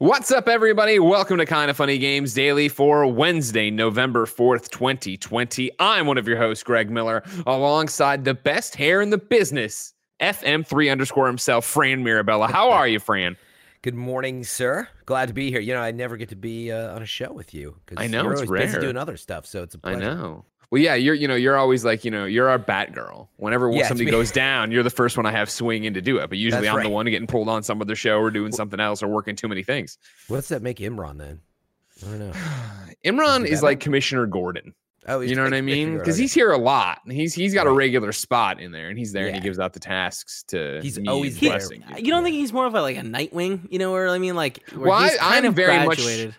What's up, everybody? Welcome to Kind of Funny Games Daily for Wednesday, November 4th, 2020. I'm one of your hosts, Greg Miller, alongside the best hair in the business, FM3 underscore himself, Fran Mirabella. How are you, Fran? Good morning, sir. Glad to be here. You know, I never get to be on a show with you. I know, you're always busy doing other stuff, so it's a pleasure. I know. Well, yeah, you're always like, you're our Batgirl. Whenever something goes down, you're the first one I have swing in to do it. But usually I'm the one getting pulled on some other show or doing something else or working too many things. What's that make Imran then? I don't know. Imran is like Commissioner Gordon. Oh, you know what I mean? Because he's here a lot. He's got a regular spot in there, and he's there, and he gives out the tasks to. He's always there. You don't think he's more of like a Nightwing? You know what I mean? Like, well, he's kind of graduated.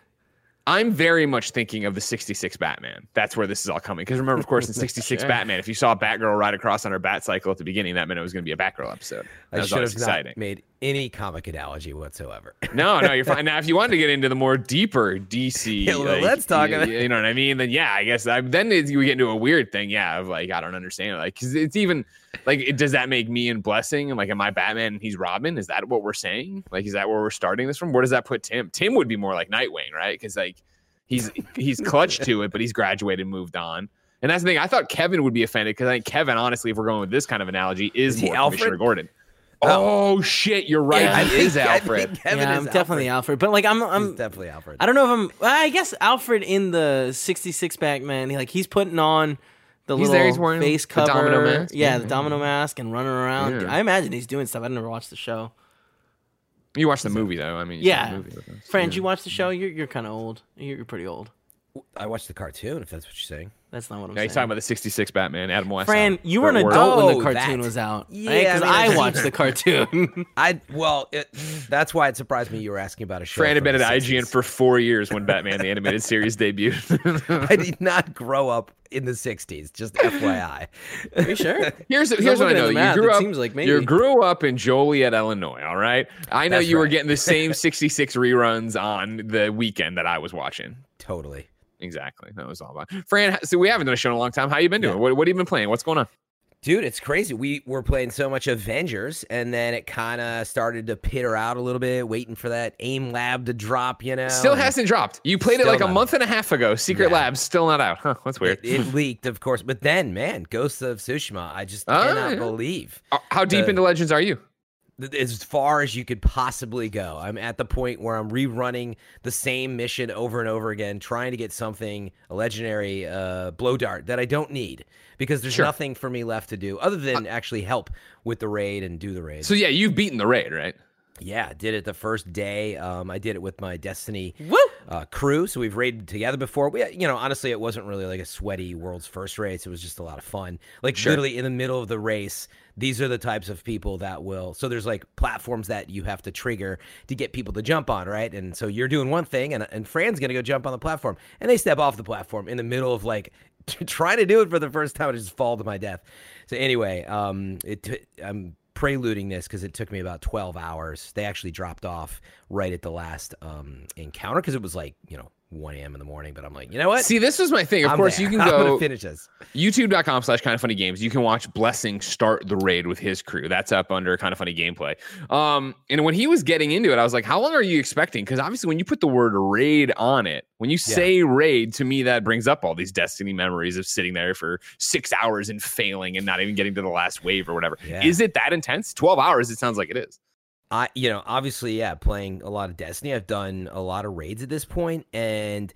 I'm very much thinking of the 66 Batman. That's where this is all coming. Because remember, of course, in 66 Batman, if you saw Batgirl ride across on her Batcycle at the beginning, that meant it was going to be a Batgirl episode. That was always exciting. Made any comic analogy whatsoever. No, you're fine. Now, if you wanted to get into the more deeper DC, let's talk about it. You know what I mean? Then, yeah, I guess then we get into a weird thing. Yeah, of like, I don't understand. Like, because it's even like, does that make me and Blessing? And like, am I Batman and he's Robin? Is that what we're saying? Like, is that where we're starting this from? Where does that put Tim? Tim would be more like Nightwing, right? Because like, he's clutch to it, but he's graduated, moved on. And that's the thing. I thought Kevin would be offended because I think Kevin, honestly, if we're going with this kind of analogy, is more Commissioner Gordon. Oh shit! You're right. Yeah, he is Alfred. I'm definitely Alfred. But like, I'm definitely Alfred. I don't know if I guess Alfred in the 66 Batman. He's putting on little face cover, the domino mask. Yeah, the domino mask, and running around. Yeah. I imagine he's doing stuff. I never watched the show. You watched the movie though. I mean, Fran, you watched the show. You're kind of old. You're pretty old. I watched the cartoon, if that's what you're saying. That's not what I'm saying. He's talking about the 66 Batman, Adam West. Fran, you were an adult when the cartoon was out. Yeah, because I watched the cartoon. That's why it surprised me you were asking about a show. Fran had been at IGN for 4 years when Batman the Animated Series debuted. I did not grow up in the 60s, just FYI. Are you sure? Here's what I know. You grew up in Joliet, Illinois, all right? I know you were getting the same 66 reruns on the weekend that I was watching. Totally. Exactly. That was all about Fran. So we haven't done a show in a long time. How you been doing? Yeah. What have you been playing? What's going on? Dude, it's crazy. We were playing so much Avengers, and then it kind of started to peter out a little bit, waiting for that AIM Lab to drop, Still hasn't dropped. You played it like a month and a half ago. Secret Lab's still not out. Huh, that's weird. It leaked, of course. But then, man, Ghosts of Tsushima, I just cannot believe. How deep into Legends are you? As far as you could possibly go. I'm at the point where I'm rerunning the same mission over and over again, trying to get a legendary blow dart that I don't need because there's nothing for me left to do other than actually help with the raid and do the raid. So, yeah, you've beaten the raid, right? Yeah, did it the first day. I did it with my Destiny crew, so we've raided together before. We, honestly, it wasn't really like a sweaty world's first race. It was just a lot of fun. Like literally in the middle of the race, these are the types of people that will. So there's like platforms that you have to trigger to get people to jump on, right? And so you're doing one thing, and Fran's gonna go jump on the platform, and they step off the platform in the middle of like trying to do it for the first time and just fall to my death. So anyway, I'm preluding this because it took me about 12 hours. They actually dropped off right at the last encounter because it was 1 a.m. in the morning, but I'm like, you know what? See, this was my thing. Of course, you can go finish this. YouTube.com/kindoffunnygames. You can watch Blessing start the raid with his crew. That's up under Kind of Funny Gameplay. And when he was getting into it, I was like, how long are you expecting? Because obviously when you put the word raid on it, when you say raid, to me, that brings up all these Destiny memories of sitting there for 6 hours and failing and not even getting to the last wave or whatever. Yeah. Is it that intense? 12 hours, it sounds like it is. Playing a lot of Destiny, I've done a lot of raids at this point, and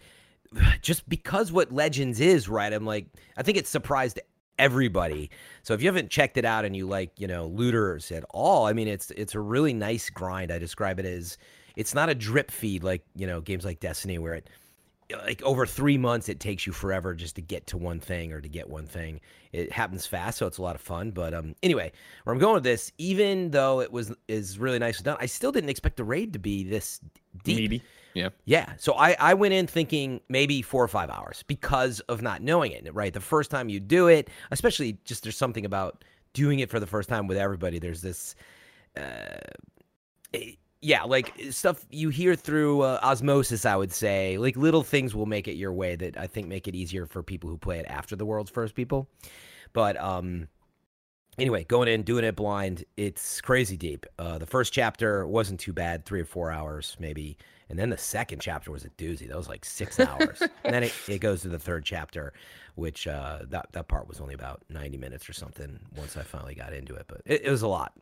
just because what Legends is, right, I'm like, I think it surprised everybody. So if you haven't checked it out and you like, looters at all, I mean, it's a really nice grind. I describe it as, it's not a drip feed like, games like Destiny where it, like over 3 months, it takes you forever just to get to one thing or to get one thing. It happens fast, so it's a lot of fun. But anyway, where I'm going with this, even though it is really nicely done, I still didn't expect the raid to be this deep. Maybe. Yeah. Yeah. So I went in thinking maybe 4 or 5 hours because of not knowing it, right? The first time you do it, especially just there's something about doing it for the first time with everybody. There's this... like stuff you hear through osmosis, I would say. Like little things will make it your way that I think make it easier for people who play it after the world's first people. But Anyway, going in, doing it blind, it's crazy deep. The first chapter wasn't too bad, 3 or 4 hours maybe. And then the second chapter was a doozy. That was like 6 hours. And then it goes to the third chapter, which that part was only about 90 minutes or something once I finally got into it. But it was a lot.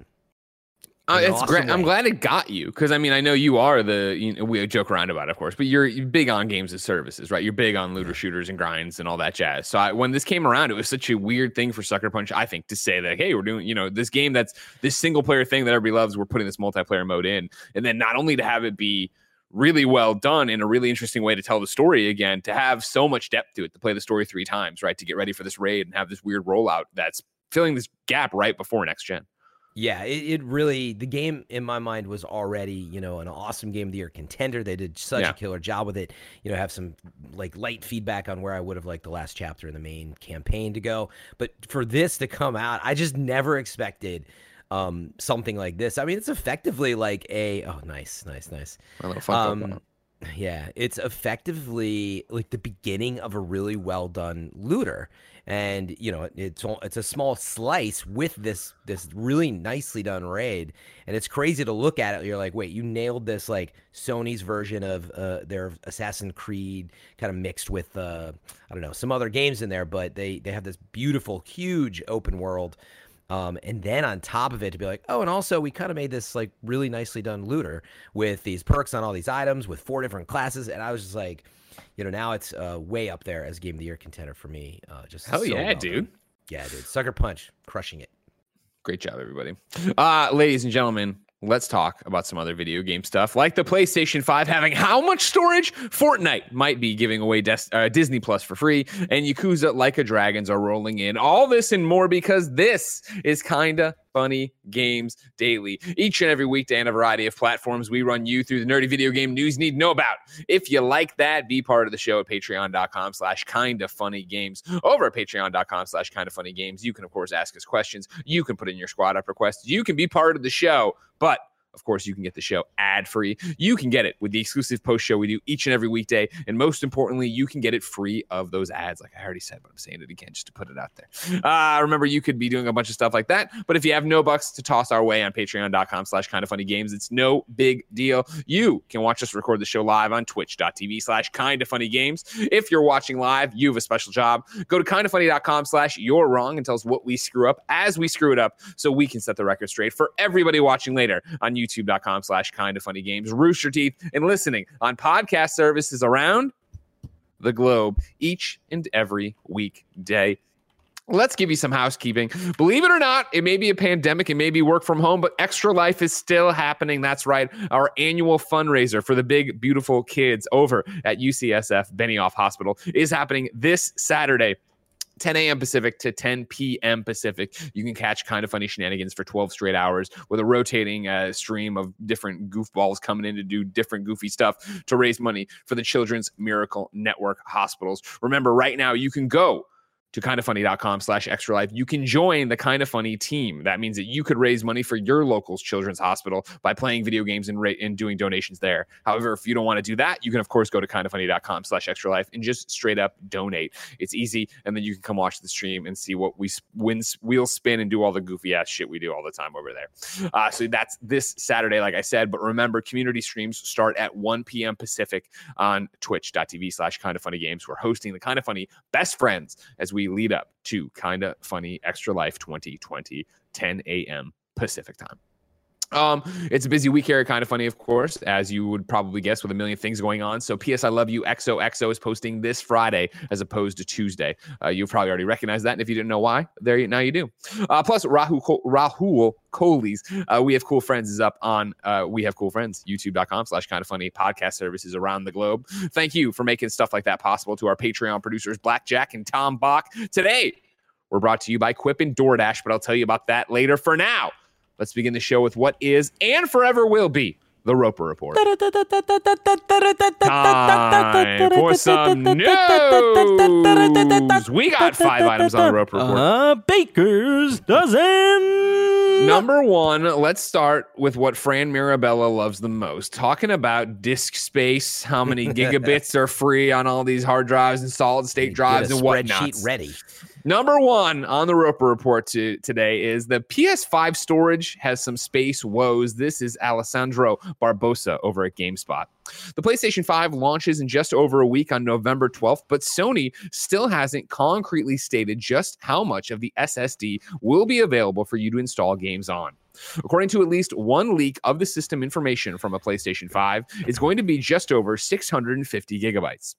It's great. I'm glad it got you, because I mean, I know you are we joke around about it, of course, but you're big on games as services, right? You're big on looter shooters and grinds and all that jazz. So when this came around, it was such a weird thing for Sucker Punch, I think, to say that, hey, we're doing, this game that's this single player thing that everybody loves. We're putting this multiplayer mode in, and then not only to have it be really well done in a really interesting way to tell the story again, to have so much depth to it, to play the story 3 times, right, to get ready for this raid and have this weird rollout that's filling this gap right before next gen. Yeah, it really, the game in my mind was already, an awesome game of the year contender. They did such a killer job with it. Have some like light feedback on where I would have liked the last chapter in the main campaign to go. But for this to come out, I just never expected something like this. I mean, it's effectively like a, oh, nice. My little fun. Yeah, it's effectively like the beginning of a really well done looter, and it's a small slice with this really nicely done raid, and it's crazy to look at it. You're like, wait, you nailed this, like Sony's version of their Assassin's Creed, kind of mixed with I don't know, some other games in there, but they have this beautiful, huge open world, and then on top of it to be like, oh, and also we kind of made this like really nicely done looter with these perks on all these items with 4 different classes. And I was just like, now it's way up there as game of the year contender for me. Just hell so yeah, well dude. Done. Yeah, dude. Sucker Punch, crushing it. Great job, everybody. Ladies and gentlemen, let's talk about some other video game stuff, like the PlayStation 5 having how much storage? Fortnite might be giving away Disney Plus for free, and Yakuza Like a Dragon's are rolling in. All this and more, because this is Kinda Funny Games Daily. Each and every weekday on a variety of platforms, we run you through the nerdy video game news you need to know about. If you like that, be part of the show at patreon.com/kindoffunnygames. Over at patreon.com/kindoffunnygames, you can, of course, ask us questions. You can put in your squad up requests. You can be part of the show. But, of course, you can get the show ad-free. You can get it with the exclusive post-show we do each and every weekday. And most importantly, you can get it free of those ads, like I already said, but I'm saying it again just to put it out there. Remember, you could be doing a bunch of stuff like that. But if you have no bucks to toss our way on patreon.com/kindoffunnygames, it's no big deal. You can watch us record the show live on twitch.tv/kindoffunnygames. If you're watching live, you have a special job. Go to kindoffunny.com/you'rewrong and tell us what we screw up as we screw it up, so we can set the record straight for everybody watching later on youtube.com/kindoffunnygames, Rooster Teeth, and listening on podcast services around the globe each and every weekday. Let's give you some housekeeping. Believe it or not, it may be a pandemic, it may be work from home, but Extra Life is still happening. That's right. Our annual fundraiser for the big, beautiful kids over at UCSF Benioff Hospital is happening this Saturday, 10 a.m. Pacific to 10 p.m. Pacific. You can catch Kinda Funny shenanigans for 12 straight hours with a rotating stream of different goofballs coming in to do different goofy stuff to raise money for the Children's Miracle Network hospitals. Remember, right now, you can go to kindoffunny.com/extralife. You can join the Kinda Funny team. That means that you could raise money for your local's children's hospital by playing video games and doing donations there. However, if you don't want to do that, you can, of course, go to kindoffunny.com/extralife and just straight up donate. It's easy, and then you can come watch the stream and see what we'll spin and do all the goofy-ass shit we do all the time over there. So that's this Saturday, like I said. But remember, community streams start at 1 p.m. Pacific on twitch.tv/kindoffunnygames. We're hosting the Kinda Funny Best Friends as we lead up to Kinda Funny Extra Life 2020, 10 a.m. Pacific time. It's a busy week here at Kinda Funny, of course, as you would probably guess, with a million things going on. So PS I Love You XOXO is posting this Friday as opposed to Tuesday. You've probably already recognized that, and if you didn't know why, now you do. Plus, Rahul Kohli's We Have Cool Friends is up on We Have Cool Friends, youtube.com/kindoffunny, podcast services around the globe. Thank you for making stuff like that possible to our Patreon producers, Blackjack and Tom Bach. Today, we're brought to you by Quip and DoorDash, but I'll tell you about that later. For now, let's begin the show with what is and forever will be the Roper Report. Time for some news. We got 5 items on the Roper Report. Baker's dozen. Number 1, let's start with what Fran Mirabella loves the most. Talking about disk space, how many gigabits are free on all these hard drives and solid state drives and whatnot. Spreadsheet ready. Number one on the Roper Report today is the PS5 storage has some space woes. This is Alessandro Barbosa over at GameSpot. The PlayStation 5 launches in just over a week on November 12th, but Sony still hasn't concretely stated just how much of the SSD will be available for you to install games on. According to at least one leak of the system information from a PlayStation 5, it's going to be just over 650 gigabytes.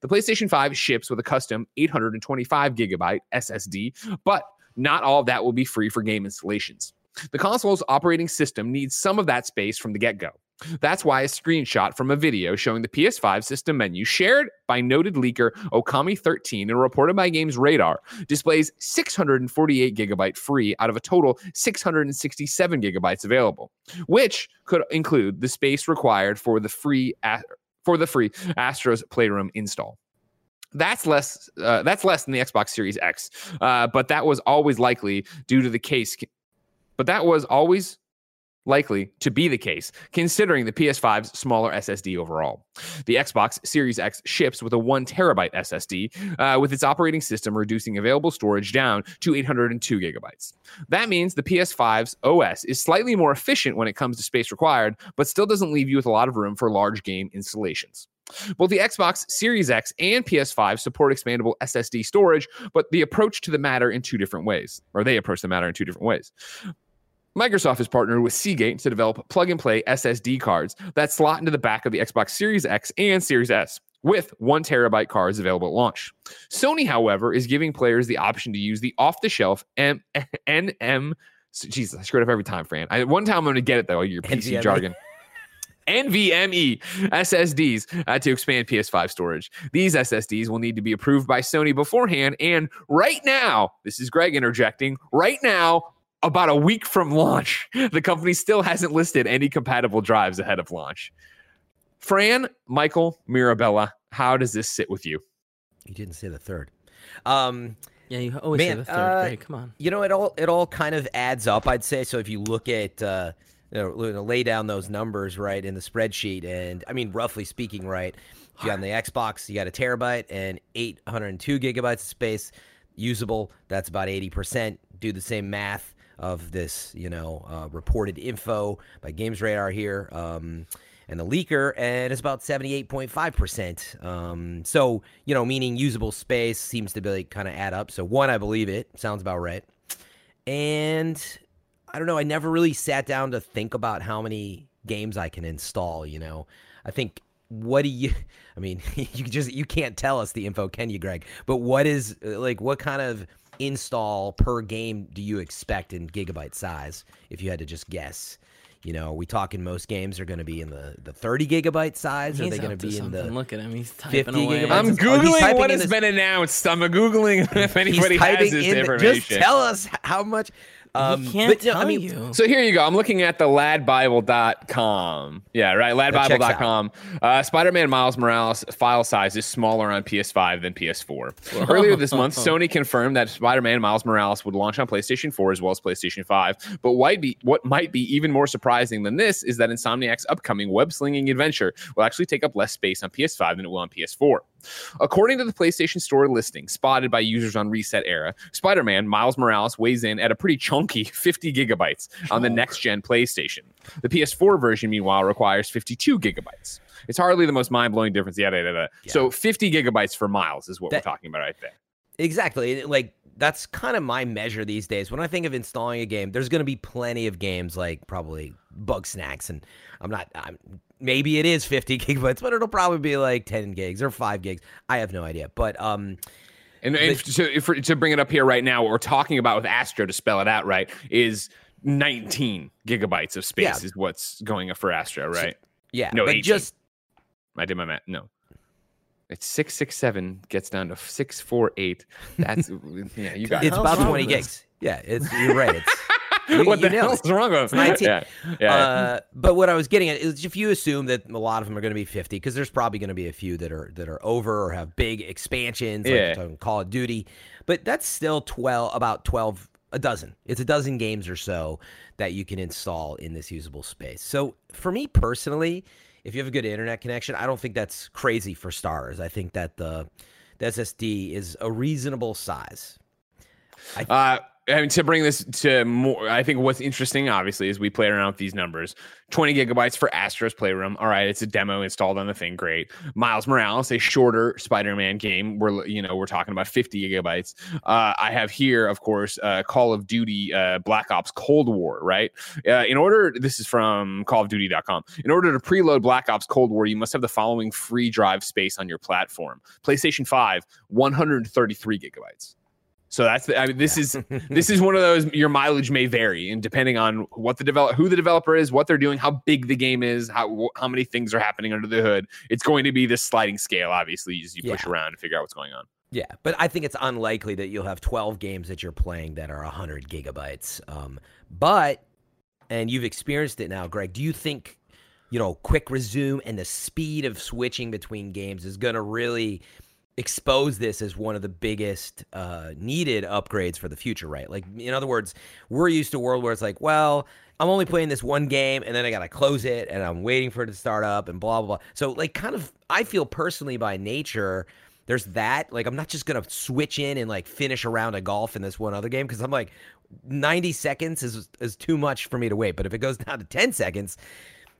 The PlayStation 5 ships with a custom 825 gigabyte SSD, but not all of that will be free for game installations. The console's operating system needs some of that space from the get-go. That's why a screenshot from a video showing the PS5 system menu shared by noted leaker Okami13 and reported by Games Radar displays 648 gigabyte free out of a total 667 gigabytes available, which could include the space required for the free Astro's Playroom install. That's less than the Xbox Series X, but that was always likely to be the case, considering the PS5's smaller SSD overall. The Xbox Series X ships with a 1 terabyte SSD, with its operating system reducing available storage down to 802 gigabytes. That means the PS5's OS is slightly more efficient when it comes to space required, but still doesn't leave you with a lot of room for large game installations. Both the Xbox Series X and PS5 support expandable SSD storage, but they approach the matter in two different ways. Microsoft has partnered with Seagate to develop plug-and-play SSD cards that slot into the back of the Xbox Series X and Series S, with 1 terabyte cards available at launch. Sony, however, is giving players the option to use the off-the-shelf Jesus, I screwed up every time, Fran. One time I'm going to get it, though, your PC NVMe jargon. NVMe SSDs to expand PS5 storage. These SSDs will need to be approved by Sony beforehand, and right now, this is Greg interjecting, about a week from launch, the company still hasn't listed any compatible drives ahead of launch. Fran, Michael, Mirabella, how does this sit with you? You didn't say the third. Yeah, you always say the third. Hey, come on. You know, it all kind of adds up, I'd say. So if you look at, lay down those numbers, right, in the spreadsheet, and I mean, roughly speaking, right, you got on the Xbox, you got a terabyte and 802 gigabytes of space usable. That's about 80%. Do the same math of this, reported info by Games Radar here, and the leaker, and it's about 78.5%. So, meaning usable space seems to be kind of add up. So one, I believe it sounds about right. And I don't know, I never really sat down to think about how many games I can install, I think, you can't tell us the info, can you, Greg? But what kind of install per game do you expect in gigabyte size if you had to just guess? We talking most games are going to be in the 30 gigabyte size? Are they going to be in the look at him, he's typing 50 away. Gigabytes? I'm Googling what has been announced. I'm Googling if anybody has this information. Just tell us how much. He can't tell you. So here you go. I'm looking at the ladbible.com. Yeah, right, ladbible.com. Spider-Man Miles Morales file size is smaller on PS5 than PS4. Earlier this month, Sony confirmed that Spider-Man Miles Morales would launch on PlayStation 4 as well as PlayStation 5. But what might be even more surprising than this is that Insomniac's upcoming web-slinging adventure will actually take up less space on PS5 than it will on PS4. According to the PlayStation Store listing spotted by users on Reset Era, Spider-Man Miles Morales weighs in at a pretty chunky 50 gigabytes on the next-gen PlayStation. The PS4 version, meanwhile, requires 52 gigabytes. It's hardly the most mind-blowing difference. Yeah. So 50 gigabytes for Miles is what we're talking about right there. Exactly. That's kind of my measure these days. When I think of installing a game, there's going to be plenty of games probably Bug Snacks, and maybe it is 50 gigabytes, but it'll probably be 10 gigs or 5 gigs. I have no idea. But to bring it up here right now, what we're talking about with Astro, to spell it out right, is 19 gigabytes of space is what's going up for Astro, right? So, yeah. No, but 18. I did my math. No. It's 667 gets down to 648. That's you got it. It's about 20 gigs. Yeah, you're right. What the hell is wrong with it? Yeah. But what I was getting at is, if you assume that a lot of them are going to be 50, because there's probably going to be a few that are over or have big expansions, like Call of Duty, but that's still about 12 a dozen. It's a dozen games or so that you can install in this usable space. So for me personally, if you have a good internet connection, I don't think that's crazy for starters. I think that the SSD is a reasonable size. I mean, to bring this to more, I think what's interesting, obviously, is we played around with these numbers. 20 gigabytes for Astro's Playroom. All right, it's a demo installed on the thing. Great. Miles Morales, a shorter Spider-Man game. We're talking about 50 gigabytes. I have here, of course, Call of Duty Black Ops Cold War, right? This is from callofduty.com. In order to preload Black Ops Cold War, you must have the following free drive space on your platform. PlayStation 5, 133 gigabytes. So that's this is one of those, your mileage may vary, and depending on who the developer is, what they're doing, how big the game is, how many things are happening under the hood. It's going to be this sliding scale, obviously, as you push around and figure out what's going on. Yeah, but I think it's unlikely that you'll have 12 games that you're playing that are 100 gigabytes. And you've experienced it now, Greg. Do you think, quick resume and the speed of switching between games is going to really expose this as one of the biggest needed upgrades for the future, right? Like, in other words, we're used to a world where it's like, well, I'm only playing this one game and then I got to close it and I'm waiting for it to start up and blah, blah, blah. So like, kind of, I feel personally by nature, there's that, like, I'm not just going to switch in and like finish a round of golf in this one other game. Cause I'm like, 90 seconds is too much for me to wait. But if it goes down to 10 seconds,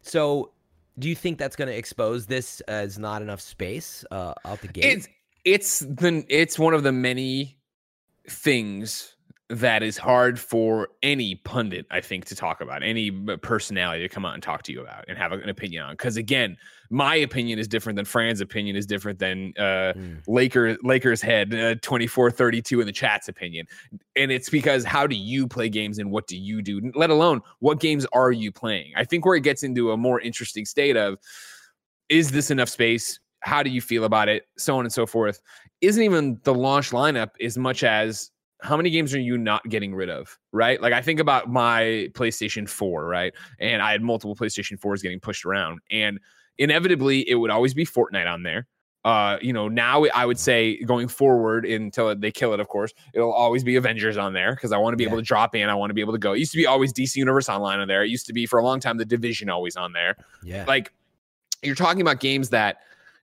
so do you think that's going to expose this as not enough space out the gate? It's one of the many things that is hard for any pundit, I think, to talk about, any personality to come out and talk to you about and have an opinion on. Because again, my opinion is different than Fran's opinion is different than Lakers head 2432 in the chat's opinion. And it's because how do you play games and what do you do, let alone what games are you playing? I think where it gets into a more interesting state of, is this enough space? How do you feel about it? So on and so forth. Isn't even the launch lineup as much as how many games are you not getting rid of, right? Like, I think about my PlayStation 4, right? And I had multiple PlayStation 4s getting pushed around. And inevitably, it would always be Fortnite on there. Now I would say going forward until they kill it, of course, it'll always be Avengers on there because I want to be able to drop in. I want to be able to go. It used to be always DC Universe Online on there. It used to be for a long time The Division always on there. Yeah. Like, you're talking about games that,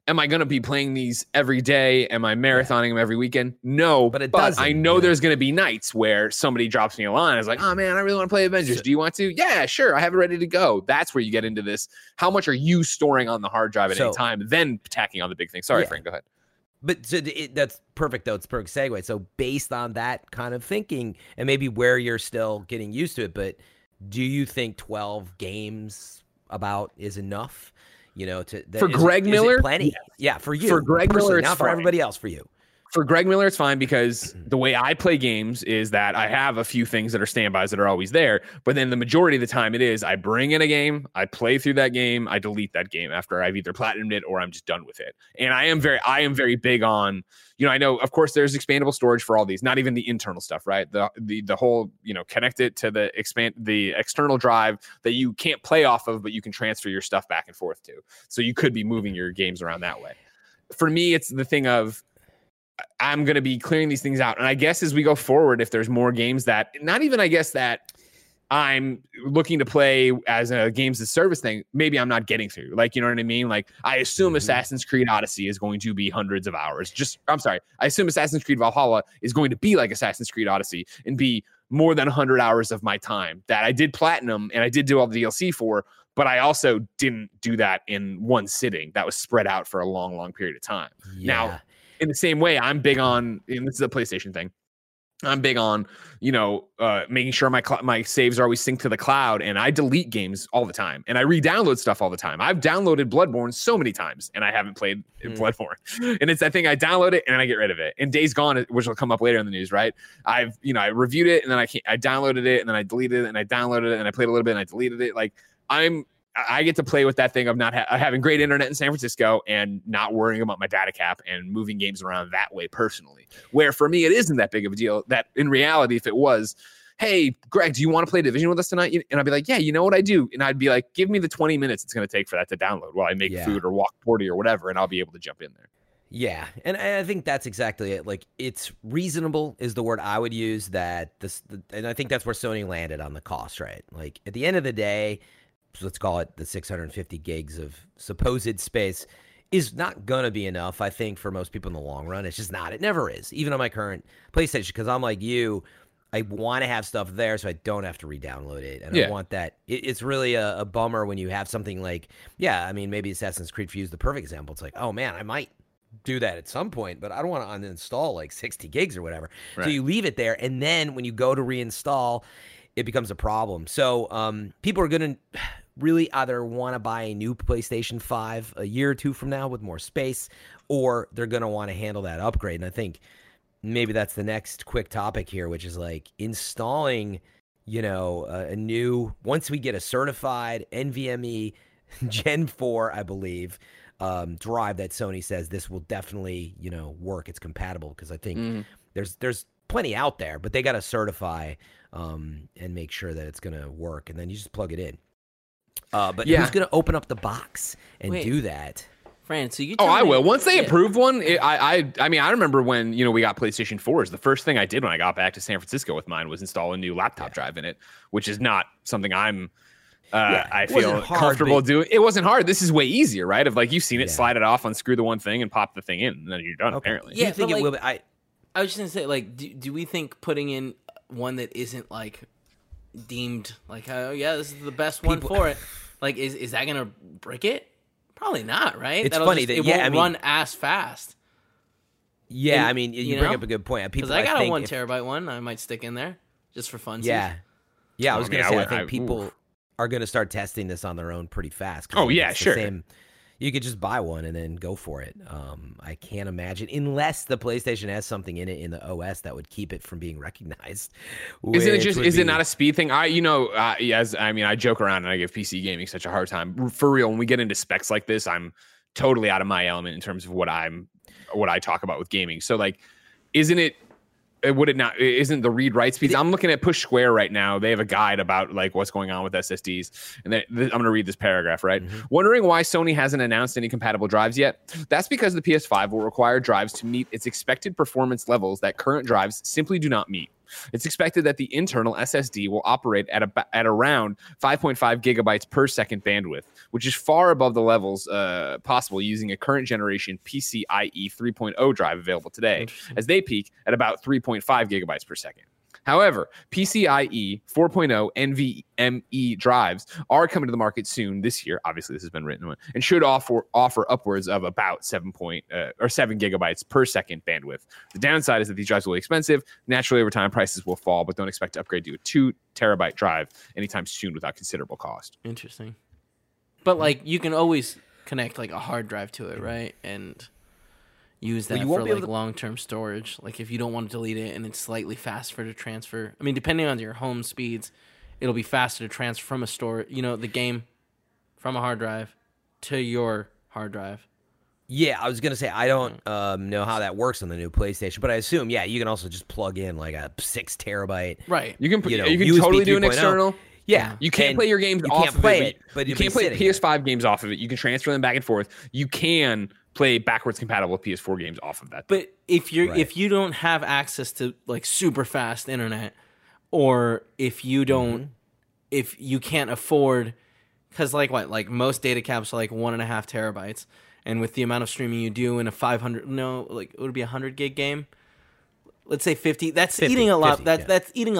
am I going to be playing these every day? Am I marathoning them every weekend? No, but I know there's going to be nights where somebody drops me a line. It's like, oh man, I really want to play Avengers. Do you want to? Yeah, sure. I have it ready to go. That's where you get into this. How much are you storing on the hard drive at any time? Then tacking on the big thing. Sorry, Frank, go ahead. But so that's perfect, though. It's a perfect segue. So based on that kind of thinking and maybe where you're still getting used to it, but do you think 12 games about is enough? For Greg Miller, plenty. Yeah, for you. For Greg Miller, it's not for everybody else. For you, for Greg Miller, it's fine because the way I play games is that I have a few things that are standbys that are always there. But then the majority of the time, it is I bring in a game, I play through that game, I delete that game after I've either platinumed it or I'm just done with it. And I am very big on, I know, of course, there's expandable storage for all these, not even the internal stuff, right? The whole, connect it to the external drive that you can't play off of, but you can transfer your stuff back and forth to. So you could be moving your games around that way. For me, it's the thing of, I'm going to be clearing these things out. And I guess as we go forward, if there's more games that, not even, I guess, that I'm looking to play as a games as service thing, maybe I'm not getting through. Like, you know what I mean? Like, I assume Assassin's Creed Odyssey is going to be hundreds of hours. I assume Assassin's Creed Valhalla is going to be like Assassin's Creed Odyssey and be more than 100 hours of my time that I did platinum and I did do all the DLC for, but I also didn't do that in one sitting. That was spread out for a long, long period of time. Yeah. Now, in the same way, I'm big on, and this is a PlayStation thing, I'm big on, making sure my saves are always synced to the cloud, and I delete games all the time, and I re-download stuff all the time. I've downloaded Bloodborne so many times, and I haven't played Bloodborne. And it's that thing, I download it, and I get rid of it. And Days Gone, which will come up later in the news, right? I've, I reviewed it, and then I downloaded it, and then I deleted it, and I downloaded it, and I played a little bit, and I deleted it. Like, I get to play with that thing of not having great internet in San Francisco and not worrying about my data cap and moving games around that way personally, where for me, it isn't that big of a deal. That in reality, if it was, hey, Greg, do you want to play Division with us tonight? And I'd be like, yeah, you know what I do? And I'd be like, give me the 20 minutes it's going to take for that to download while I make food or walk potty or whatever, and I'll be able to jump in there. Yeah, and I think that's exactly it. Like, it's reasonable is the word I would use, and I think that's where Sony landed on the cost, right? Like, at the end of the day, so let's call it the 650 gigs of supposed space is not going to be enough, I think, for most people in the long run. It's just not. It never is, even on my current PlayStation, because I'm like you. I want to have stuff there so I don't have to re-download it. And I want that. It's really a bummer when you have something like, I mean, maybe Assassin's Creed Fuse is the perfect example. It's like, oh, man, I might do that at some point, but I don't want to uninstall like 60 gigs or whatever. Right. So you leave it there. And then when you go to reinstall, it becomes a problem. So people are going to really either want to buy a new PlayStation 5 a year or two from now with more space, or they're going to want to handle that upgrade. And I think maybe that's the next quick topic here, which is like installing, you know, a new, once we get a certified NVMe Gen 4, I believe, drive that Sony says this will definitely, you know, work. It's compatible because I think there's plenty out there, but they got to certify and make sure that it's going to work. And then you just plug it in. But who's going to open up the box and do that? So you I will. Once they approve one, I mean, I remember when, you know, we got PlayStation 4s. The first thing I did when I got back to San Francisco with mine was install a new laptop drive in it, which is not something I'm, I feel comfortable doing. It wasn't hard. This is way easier, right? Of like, you've seen it, slide it off, unscrew the one thing, and pop the thing in, and then you're done, apparently. Yeah, you think it will be, I was just going to say, like, do we think putting in one that isn't, like, deemed, like, oh, yeah, this is the best one for it, like, is that going to break it? Probably not, right? It's funny that it won't run as fast. Yeah, and, I mean, you bring up a good point. Because I got a 1 terabyte one, I might stick in there just for fun. Yeah, I was going to say, I think people are going to start testing this on their own pretty fast. Oh, yeah, sure. You could just buy one and then go for it. I can't imagine, unless the PlayStation has something in it in the OS that would keep it from being recognized. Is it not a speed thing? I joke around and I give PC gaming such a hard time. For real, when we get into specs like this, I'm totally out of my element in terms of what I talk about with gaming. So like, isn't the read write speeds? I'm looking at Push Square right now. They have a guide about like what's going on with SSDs, and I'm going to read this paragraph, right? Mm-hmm. Wondering why Sony hasn't announced any compatible drives yet? That's because the PS5 will require drives to meet its expected performance levels that current drives simply do not meet. It's expected that the internal SSD will operate at around 5.5 gigabytes per second bandwidth, which is far above the levels possible using a current generation PCIe 3.0 drive available today, as they peak at about 3.5 gigabytes per second. However, PCIe 4.0 NVMe drives are coming to the market soon this year. Obviously, this has been written, and should offer upwards of about 7 gigabytes per second bandwidth. The downside is that these drives will be expensive. Naturally, over time, prices will fall, but don't expect to upgrade to a 2 terabyte drive anytime soon without considerable cost. Interesting. But like, you can always connect like a hard drive to it, right? And use that for like long-term storage. Like if you don't want to delete it and it's slightly faster to transfer. I mean, depending on your home speeds, it'll be faster to transfer from a store, you know, the game from a hard drive to your hard drive. Yeah, I was going to say, I don't know how that works on the new PlayStation, but I assume, you can also just plug in like a 6 terabyte. Right. You can totally do an external. Yeah, you can't play your games off of it, but you can't play PS5 games off of it. You can transfer them back and forth. You can play backwards compatible PS4 games off of that. But if you're if you don't have access to like super fast internet, or if you don't if you can't afford, because like most data caps are like 1.5 terabytes, and with the amount of streaming you do in a 100 gig game, let's say 50, that's eating a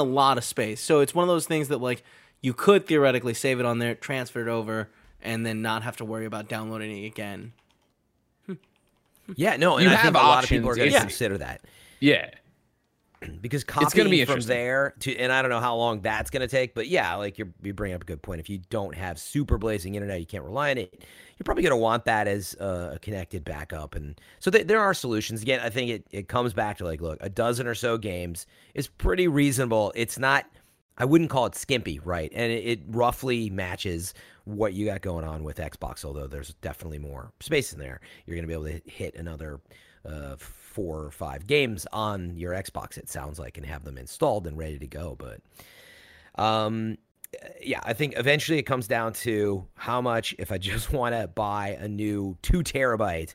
lot of space. So it's one of those things that like you could theoretically save it on there, transfer it over, and then not have to worry about downloading it again. Yeah, no, and I think a lot of people are going to consider that. Yeah. Because copying from there to, and I don't know how long that's going to take, but yeah, like you bring up a good point. If you don't have super blazing internet, you can't rely on it, you're probably going to want that as a connected backup. And so there are solutions. Again, I think it comes back to like, look, a dozen or so games is pretty reasonable. It's not, I wouldn't call it skimpy, right? And it roughly matches what you got going on with Xbox, although there's definitely more space in there. You're going to be able to hit another 4 or 5 games on your Xbox, it sounds like, and have them installed and ready to go. But I think eventually it comes down to how much, if I just want to buy a new 2 terabyte,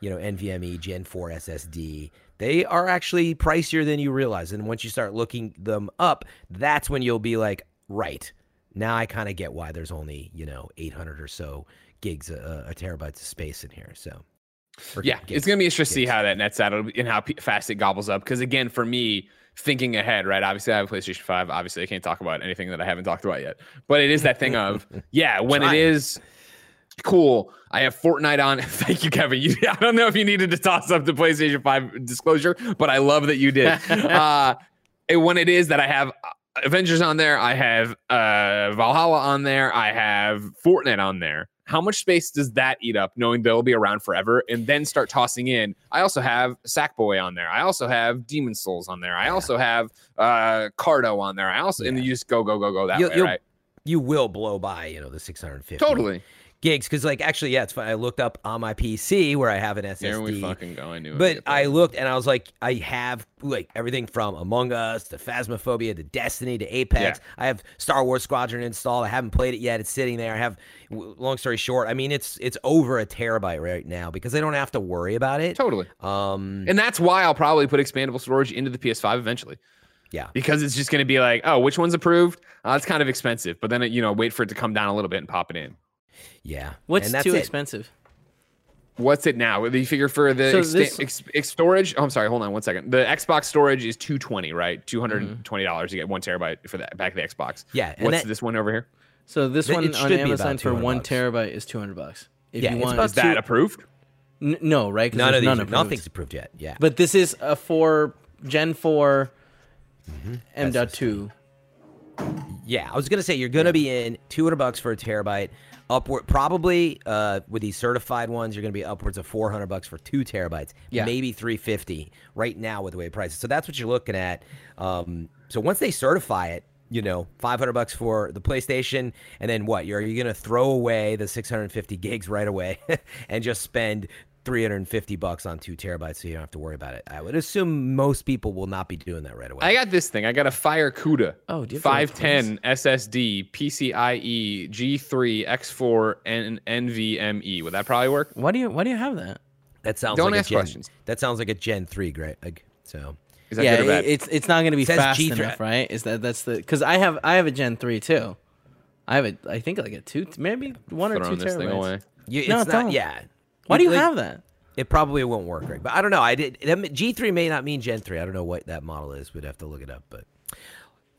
you know, NVMe Gen 4 SSD, they are actually pricier than you realize. And once you start looking them up, that's when you'll be like, right, now I kind of get why there's only, you know, 800 or so gigs, a terabyte of space in here. So Yeah, it's going to be interesting to see how that nets out and how fast it gobbles up. Because, again, for me, thinking ahead, right? Obviously, I have a PlayStation 5. Obviously, I can't talk about anything that I haven't talked about yet. But it is that thing of, yeah, when it is cool, I have Fortnite on. Thank you, Kevin. I don't know if you needed to toss up the PlayStation 5 disclosure, but I love that you did. When it is that I have Avengers on there, I have Valhalla on there, I have Fortnite on there. How much space does that eat up, knowing they'll be around forever, and then start tossing in? I also have Sackboy on there. I also have Demon Souls on there. I also have Cardo on there. I also and you just go that way, right? You will blow by, the 650 totally gigs because, it's fun. I looked up on my PC where I have an SSD. There we fucking go. I knew it. But I looked and I was like, I have everything from Among Us to Phasmophobia to Destiny to Apex. Yeah. I have Star Wars Squadron installed. I haven't played it yet. It's sitting there. I have, long story short, I mean, it's over a terabyte right now because I don't have to worry about it. Totally. And that's why I'll probably put expandable storage into the PS5 eventually. Yeah. Because it's just going to be like, oh, which one's approved? It's kind of expensive. But then, wait for it to come down a little bit and pop it in. Yeah. What's too expensive? What's it now? You figure for the storage? Oh, I'm sorry. Hold on one second. The Xbox storage is $220, right? $220. Mm-hmm. You get 1 terabyte for the back of the Xbox. Yeah. What's this one over here? So this one on Amazon for 1 terabyte is $200. If you want, is that approved? No, right? Nothing's approved yet. Yeah. But this is a Gen 4 M.2. Yeah, I was going to say, you're going to be in $200 for a terabyte. Upward, probably with these certified ones, you're going to be upwards of $400 for 2 terabytes, maybe $350 right now with the way it prices. So that's what you're looking at. So once they certify it, $500 for the PlayStation, and then what? You're going to throw away the 650 gigs right away and just spend $350 on 2 terabytes, so you don't have to worry about it. I would assume most people will not be doing that right away. I got this thing. I got a Fire CUDA 510 SSD, PCIe, G3, X4, and NVMe. Would that probably work? Why do you have that? That sounds don't like ask a Gen, questions. That sounds like a Gen 3, Greg. So is that good or bad? It's not going to be fast enough, right? Is that's because I have a Gen 3 too. I have I think like a 1 or 2 terabytes. This thing away. Why do you have that? It probably won't work, Greg. But I don't know. G3 may not mean Gen 3. I don't know what that model is. We'd have to look it up. But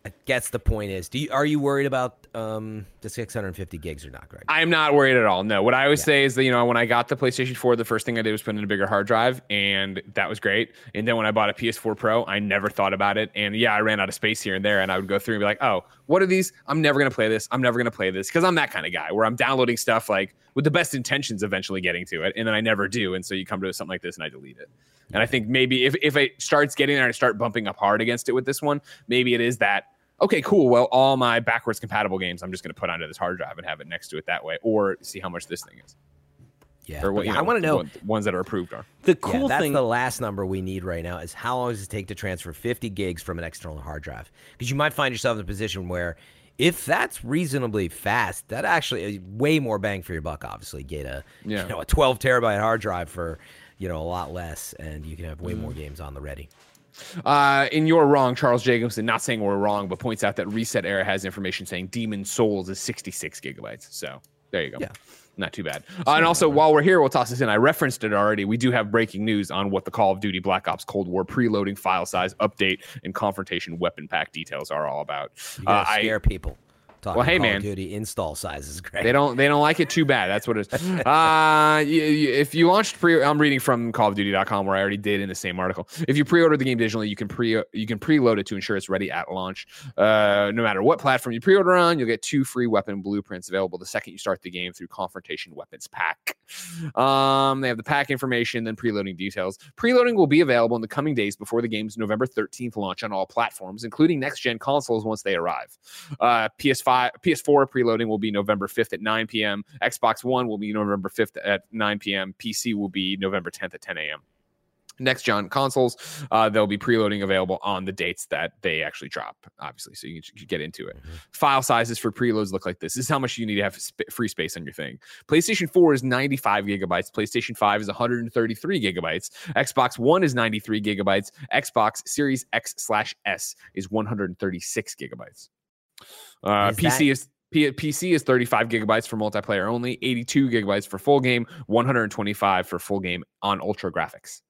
I guess the point is, are you worried about the 650 gigs or not, Greg? I'm not worried at all. No. What I always say is that, when I got the PlayStation 4, the first thing I did was put in a bigger hard drive, and that was great. And then when I bought a PS4 Pro, I never thought about it. And I ran out of space here and there, and I would go through and be like, oh, what are these? I'm never going to play this. I'm never going to play this. Because I'm that kind of guy where I'm downloading stuff like with the best intentions eventually getting to it. And then I never do. And so you come to something like this and I delete it. And I think maybe if it starts getting there and I start bumping up hard against it with this one, maybe it is that, okay, cool. Well, all my backwards compatible games, I'm just going to put onto this hard drive and have it next to it that way, or see how much this thing is. Yeah. Or what, I want to know ones that are approved are. The cool thing, the last number we need right now is how long does it take to transfer 50 gigs from an external hard drive? Because you might find yourself in a position where if that's reasonably fast, that actually is way more bang for your buck. Obviously, get a 12 terabyte hard drive for a lot less, and you can have way more games on the ready. In You're Wrong, Charles Jacobson, not saying we're wrong, but points out that Reset Era has information saying Demon Souls is 66 gigabytes. So there you go. Yeah. Not too bad. And also, while we're here, we'll toss this in. I referenced it already. We do have breaking news on what the Call of Duty Black Ops Cold War preloading file size update and confrontation weapon pack details are all about. You gotta scare people. Well, hey, man, Call of Duty install size is great. They don't like it too bad. That's what it is. If you launched I'm reading from callofduty.com where I already did in the same article. If you pre-order the game digitally, you can preload it to ensure it's ready at launch. No matter what platform you pre-order on, you'll get 2 free weapon blueprints available the second you start the game through Confrontation Weapons Pack. They have the pack information, then preloading details. Preloading will be available in the coming days before the game's November 13th launch on all platforms, including next-gen consoles once they arrive. PS4 preloading will be November 5th at 9 p.m. Xbox One will be November 5th at 9 p.m. PC will be November 10th at 10 a.m. Next-gen consoles, they'll be preloading available on the dates that they actually drop, obviously, so you can get into it. File sizes for preloads look like this. This is how much you need to have free space on your thing. PlayStation 4 is 95 gigabytes. PlayStation 5 is 133 gigabytes. Xbox One is 93 gigabytes. Xbox Series X/S is 136 gigabytes. Is PC that, is PC is 35 gigabytes for multiplayer only, 82 gigabytes for full game, 125 for full game on ultra graphics.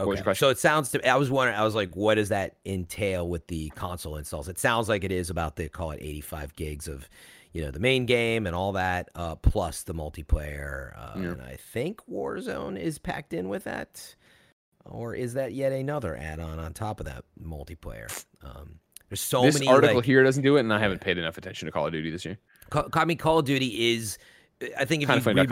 Okay. So it sounds to me, I was like, what does that entail with the console installs? It sounds like it is about, they call it 85 gigs of, you know, the main game and all that, plus the multiplayer. And I think Warzone is packed in with that. Or is that yet another add-on on top of that multiplayer? There's so many. This article here doesn't do it, and I haven't paid enough attention to Call of Duty this year. I mean, Call of Duty is, I think, if you read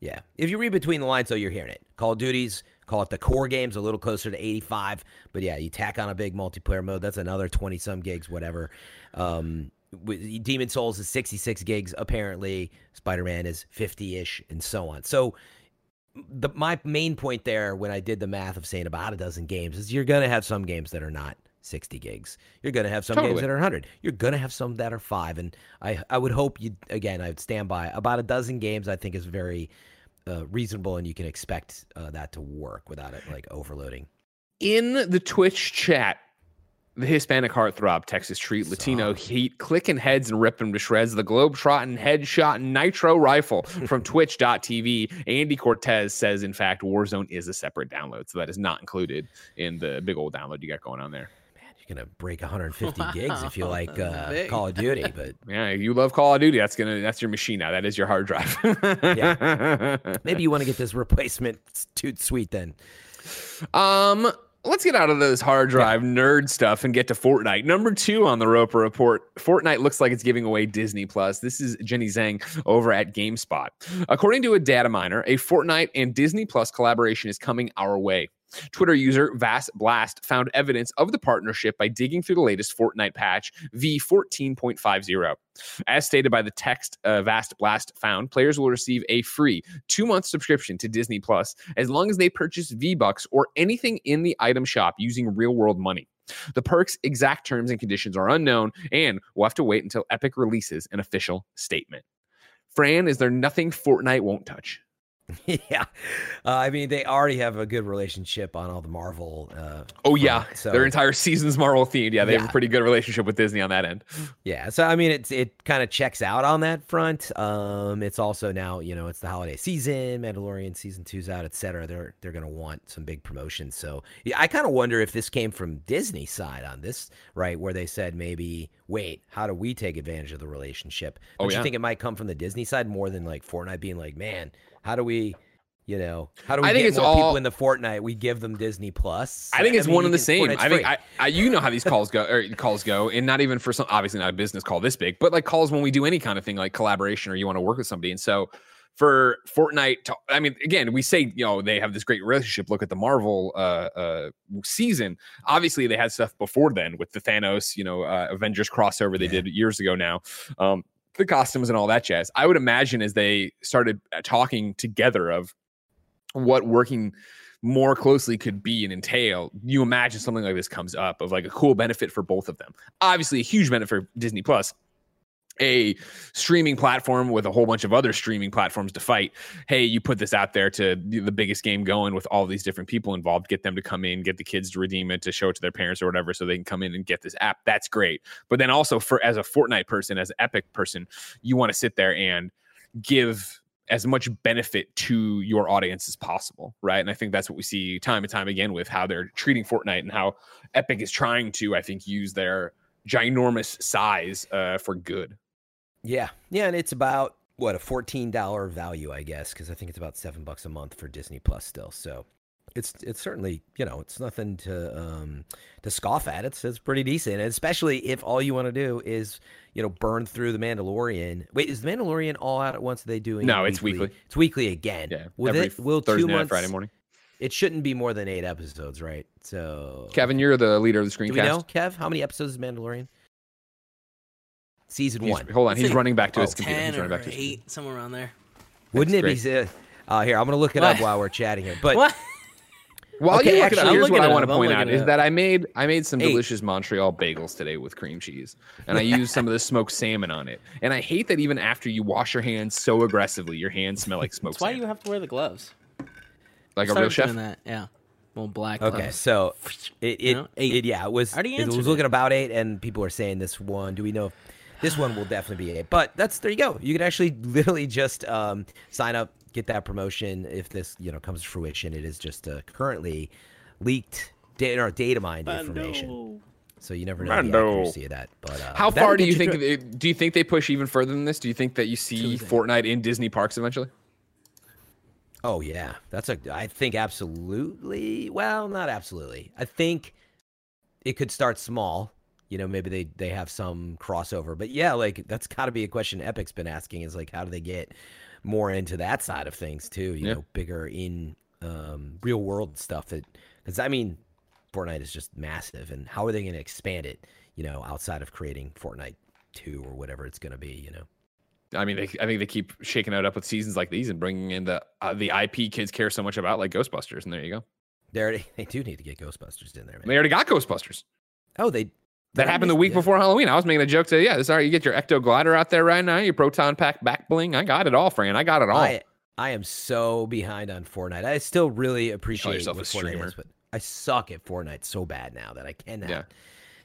yeah, if you read between the lines, though, you're hearing it. Call of Duty's, call it the core games, a little closer to 85, but yeah, you tack on a big multiplayer mode, that's another 20 some gigs, whatever. Demon Souls is 66 gigs apparently. Spider-Man is 50-ish, and so on. So. My main point there when I did the math of saying about a dozen games is you're going to have some games that are not 60 gigs. You're going to have some games that are 100. You're going to have some that are 5. And I would hope you, again, I would stand by about a dozen games, I think is very reasonable, and you can expect that to work without it like overloading. In the Twitch chat, the Hispanic heartthrob, Texas treat, Latino heat, clicking heads and ripping them to shreds. The globe-trotting, head-shotting nitro rifle from twitch.tv. Andy Cortez says, in fact, Warzone is a separate download, so that is not included in the big old download you got going on there. Man, you're going to break 150 gigs if you like Call of Duty. But yeah, if you love Call of Duty, that's your machine now. That is your hard drive. Yeah. Maybe you want to get this replacement dude suite then. Let's get out of this hard drive nerd stuff and get to Fortnite. Number 2 on the Roper Report, Fortnite looks like it's giving away Disney+. This is Jenny Zhang over at GameSpot. According to a data miner, a Fortnite and Disney+ collaboration is coming our way. Twitter user Vast Blast found evidence of the partnership by digging through the latest Fortnite patch, V14.50. As stated by the text Vast Blast found, players will receive a free 2-month subscription to Disney Plus as long as they purchase V-Bucks or anything in the item shop using real-world money. The perks' exact terms and conditions are unknown, and we'll have to wait until Epic releases an official statement. Fran, is there nothing Fortnite won't touch? Yeah, I mean, they already have a good relationship on all the Marvel. Their entire season's Marvel themed. Yeah, they have a pretty good relationship with Disney on that end. Yeah, so I mean, it kind of checks out on that front. It's also now, you know, it's the holiday season. Mandalorian season 2's out, etc. They're gonna want some big promotions. So yeah, I kind of wonder if this came from Disney side on this, right, where they said maybe, wait, how do we take advantage of the relationship? You think it might come from the Disney side more than like Fortnite being like, man, How do we get more people into Fortnite? We give them Disney Plus. I think it's one and the same. I think I you know how these calls go, and not even for some, obviously not a business call this big, but like calls when we do any kind of thing like collaboration or you want to work with somebody. And so for Fortnite, I mean, again, we say, you know, they have this great relationship. Look at the Marvel season. Obviously, they had stuff before then with the Thanos, you know, Avengers crossover they did years ago now. The costumes and all that jazz. I would imagine as they started talking together of what working more closely could be and entail, you imagine something like this comes up of like a cool benefit for both of them. Obviously a huge benefit for Disney Plus, a streaming platform with a whole bunch of other streaming platforms to fight. Hey, you put this out there to the biggest game going with all these different people involved, get them to come in, get the kids to redeem it, to show it to their parents or whatever, so they can come in and get this app. That's great. But then also for, as a Fortnite person, as an Epic person, you want to sit there and give as much benefit to your audience as possible, right? And I think that's what we see time and time again with how they're treating Fortnite and how Epic is trying to, I think, use their ginormous size for good. Yeah, and it's about, what, a $14 value, I guess, because I think it's about $7 a month for Disney Plus still. So it's certainly, you know, it's nothing to scoff at. It's pretty decent, and especially if all you want to do is, you know, burn through The Mandalorian. Wait, is The Mandalorian all out at once? Are they doing? No, it's weekly. It's weekly again. Yeah, will Thursday 2 months, night, Friday morning. It shouldn't be more than 8 episodes, right? So, Kevin, you're the leader of the screencast. Do we know, Kev, how many episodes is Mandalorian? Season 1. Hold on, he's running back to his computer. He's running back to his 8, somewhere around there. Wouldn't it be? Here, I'm going to look it up while we're chatting here. But you look it up, here's what I want to point out is that I made some delicious Montreal bagels today with cream cheese, and I used some of the smoked salmon on it. And I hate that even after you wash your hands so aggressively, your hands smell like smoked salmon. Why do you have to wear the gloves? Like a real chef? That. Yeah. Well, black. Okay, so it was. I was looking about 8, and people are saying this one. Do we know? This one will definitely be it. But that's, there you go. You can actually literally just sign up, get that promotion if this, you know, comes to fruition. It is just currently leaked data mined information. So you never know the accuracy of that. But how far do you think? Do you think they push even further than this? Do you think that you see Fortnite in Disney parks eventually? Oh yeah, that's a. I think absolutely. Well, not absolutely. I think it could start small. You know, maybe they have some crossover. But yeah, like that's got to be a question Epic's been asking. Is like, how do they get more into that side of things too? You know, bigger in real world stuff. That because I mean. Fortnite is just massive, and how are they going to expand it, you know, outside of creating Fortnite 2 or whatever it's going to be, you know? I mean, I think they keep shaking it up with seasons like these and bringing in the IP kids care so much about, like Ghostbusters, and there you go. They do need to get Ghostbusters in there, man. They already got Ghostbusters. Oh, they... That happened the week before Halloween. I was making a joke to, yeah, this all right, you get your Ecto Glider out there right now, your Proton Pack back bling. I got it all, Fran. I got it all. I am so behind on Fortnite. I still really appreciate what Fortnite is, but... I suck at Fortnite so bad now that I cannot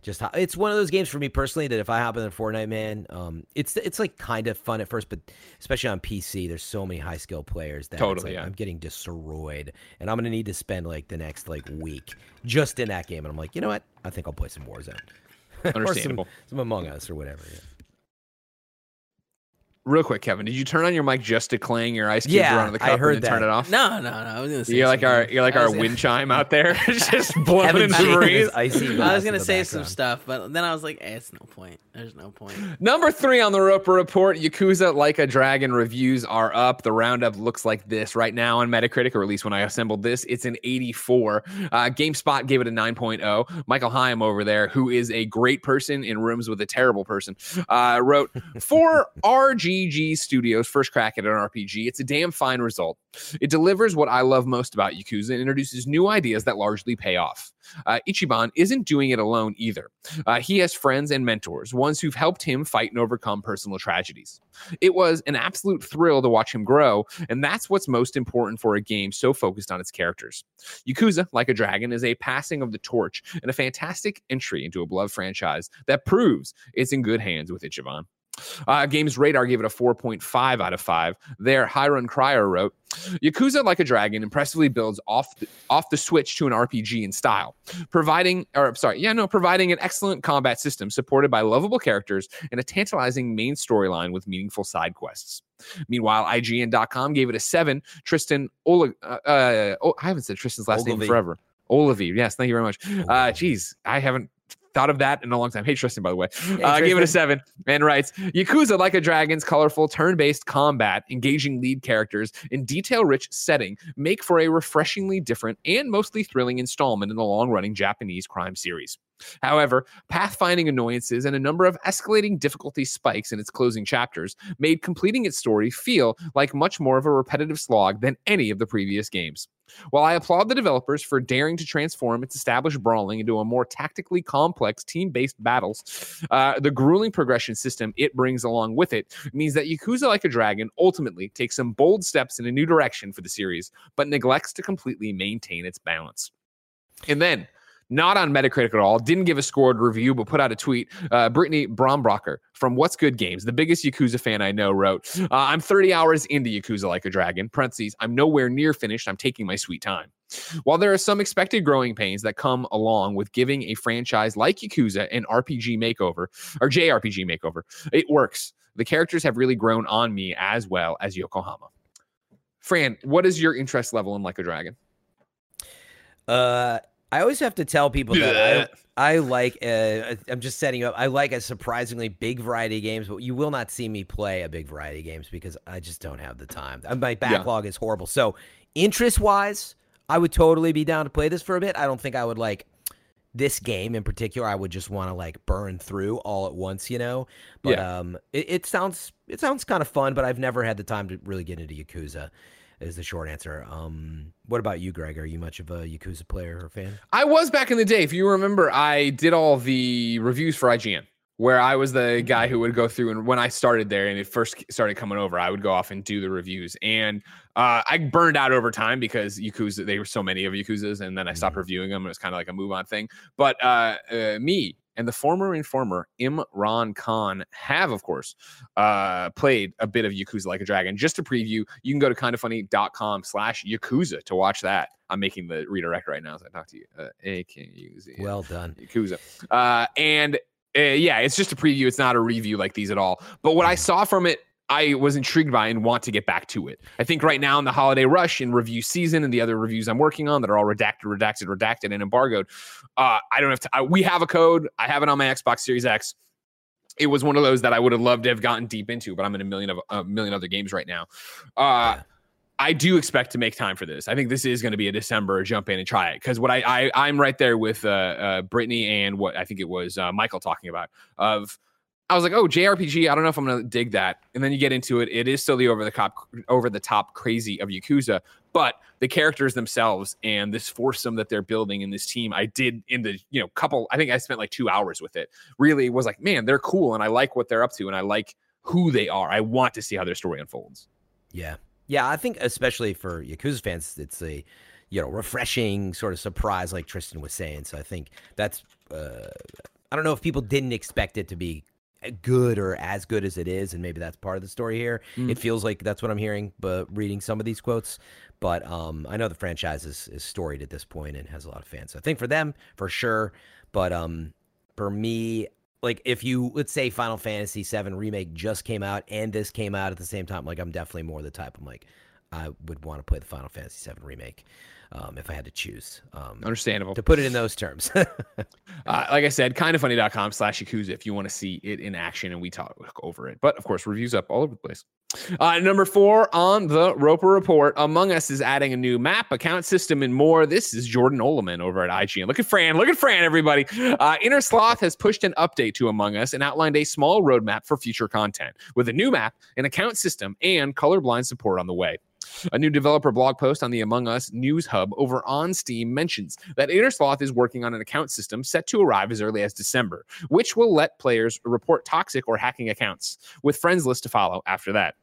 just hop. It's one of those games for me personally that if I hop into Fortnite, man, it's like kind of fun at first, but especially on PC, there's so many high skill players that it's like, I'm getting destroyed, and I'm gonna need to spend like the next like week just in that game. And I'm like, you know what? I think I'll play some Warzone, understandable, or some Among Us or whatever. Yeah. Real quick, Kevin, did you turn on your mic just to clang your ice cubes around the cup and then turn it off? No. I was gonna say you're like our wind chime out there, just blowing in the breeze. I was gonna say some stuff, but then I was like, it's no point. There's no point. Number 3 on the Roper Report: Yakuza Like a Dragon reviews are up. The roundup looks like this right now on Metacritic, or at least when I assembled this, it's an 84. GameSpot gave it a 9.0. Michael Haim over there, who is a great person in rooms with a terrible person, wrote for RG. GG Studios' first crack at an RPG. It's a damn fine result. It delivers what I love most about Yakuza and introduces new ideas that largely pay off. Ichiban isn't doing it alone either. He has friends and mentors, ones who've helped him fight and overcome personal tragedies. It was an absolute thrill to watch him grow, and that's what's most important for a game so focused on its characters. Yakuza, Like a Dragon, is a passing of the torch and a fantastic entry into a beloved franchise that proves it's in good hands with Ichiban. Games Radar gave it a 4.5 out of 5. There, Hiron Cryer wrote, Yakuza Like a Dragon impressively builds off the Switch to an RPG in style, providing an excellent combat system supported by lovable characters and a tantalizing main storyline with meaningful side quests. Meanwhile, IGN.com gave it a 7. Tristan I haven't said Tristan's last name forever. Olivier, yes, thank you very much. Geez, I haven't thought of that in a long time. Hey, Tristan, by the way. Gave it a 7 and writes, Yakuza Like a Dragon's colorful turn-based combat, engaging lead characters, and detail-rich setting make for a refreshingly different and mostly thrilling installment in the long-running Japanese crime series. However, pathfinding annoyances and a number of escalating difficulty spikes in its closing chapters made completing its story feel like much more of a repetitive slog than any of the previous games. While I applaud the developers for daring to transform its established brawling into a more tactically complex team-based battles, the grueling progression system it brings along with it means that Yakuza Like a Dragon ultimately takes some bold steps in a new direction for the series, but neglects to completely maintain its balance. And then... not on Metacritic at all, didn't give a scored review, but put out a tweet. Brittany Brombrocker from What's Good Games, the biggest Yakuza fan I know, wrote, I'm 30 hours into Yakuza Like a Dragon, (parentheses, I'm nowhere near finished, I'm taking my sweet time. While there are some expected growing pains that come along with giving a franchise like Yakuza an RPG makeover, or JRPG makeover, it works. The characters have really grown on me as well as Yokohama. Fran, what is your interest level in Like a Dragon? I always have to tell people that I like, I'm just setting up, I like a surprisingly big variety of games, but you will not see me play a big variety of games because I just don't have the time. My backlog is horrible. So interest-wise, I would totally be down to play this for a bit. I don't think I would like this game in particular. I would just want to like burn through all at once, you know? But it sounds kind of fun, but I've never had the time to really get into Yakuza. Is the short answer. What about you, Greg? Are you much of a Yakuza player or fan? I was back in the day. If you remember, I did all the reviews for IGN, where I was the guy who would go through. And when I started there and it first started coming over, I would go off and do the reviews. And I burned out over time because Yakuza, they were so many of Yakuzas. And then I stopped reviewing them. And it was kind of like a move on thing. But me and the former informer Imran Khan have, of course, played a bit of Yakuza Like a Dragon. Just a preview, you can go to kindoffunny.com/Yakuza to watch that. I'm making the redirect right now as I talk to you. Well done. Yakuza. Yeah, it's just a preview. It's not a review like these at all. But what I saw from it, I was intrigued by and want to get back to it. I think right now in the holiday rush and review season and the other reviews I'm working on that are all redacted, and embargoed, I don't have to. We have a code. I have it on my Xbox Series X. It was one of those that I would have loved to have gotten deep into, but I'm in a million other games right now. Yeah. I do expect to make time for this. I think this is going to be a December jump in and try it, because what I'm right there with Brittany and what I think it was Michael talking about. I was like, oh, JRPG, I don't know if I'm going to dig that. And then you get into it. It is still the over the top crazy of Yakuza, but the characters themselves and this foursome that they're building in this team, I did in the couple. I think I spent like 2 hours with it. Really was like, man, they're cool, and I like what they're up to, and I like who they are. I want to see how their story unfolds. Yeah. Yeah, I think especially for Yakuza fans, it's a refreshing sort of surprise, like Tristan was saying. So I think that's I don't know if people didn't expect it to be good or as good as it is, and maybe that's part of the story here. It feels like that's what I'm hearing, but reading some of these quotes. But I know the franchise is storied at this point and has a lot of fans. So I think for them, for sure. But for me, like if you, let's say Final Fantasy VII Remake just came out and this came out at the same time, like I'm definitely more the type. I'm like, I would want to play the Final Fantasy VII Remake if I had to choose. Understandable. To put it in those terms. Like I said, kindoffunny.com/Yakuza if you want to see it in action and we talk over it. But of course, reviews up all over the place. Number 4 on the Roper Report, Among Us is adding a new map, account system, and more. This is Jordan Oleman over at IGN. Look at Fran, everybody. Inner Sloth has pushed an update to Among Us and outlined a small roadmap for future content with a new map, an account system, and colorblind support on the way. A new developer blog post on the Among Us News Hub over on Steam mentions that Inner Sloth is working on an account system set to arrive as early as December, which will let players report toxic or hacking accounts, with friends list to follow after that.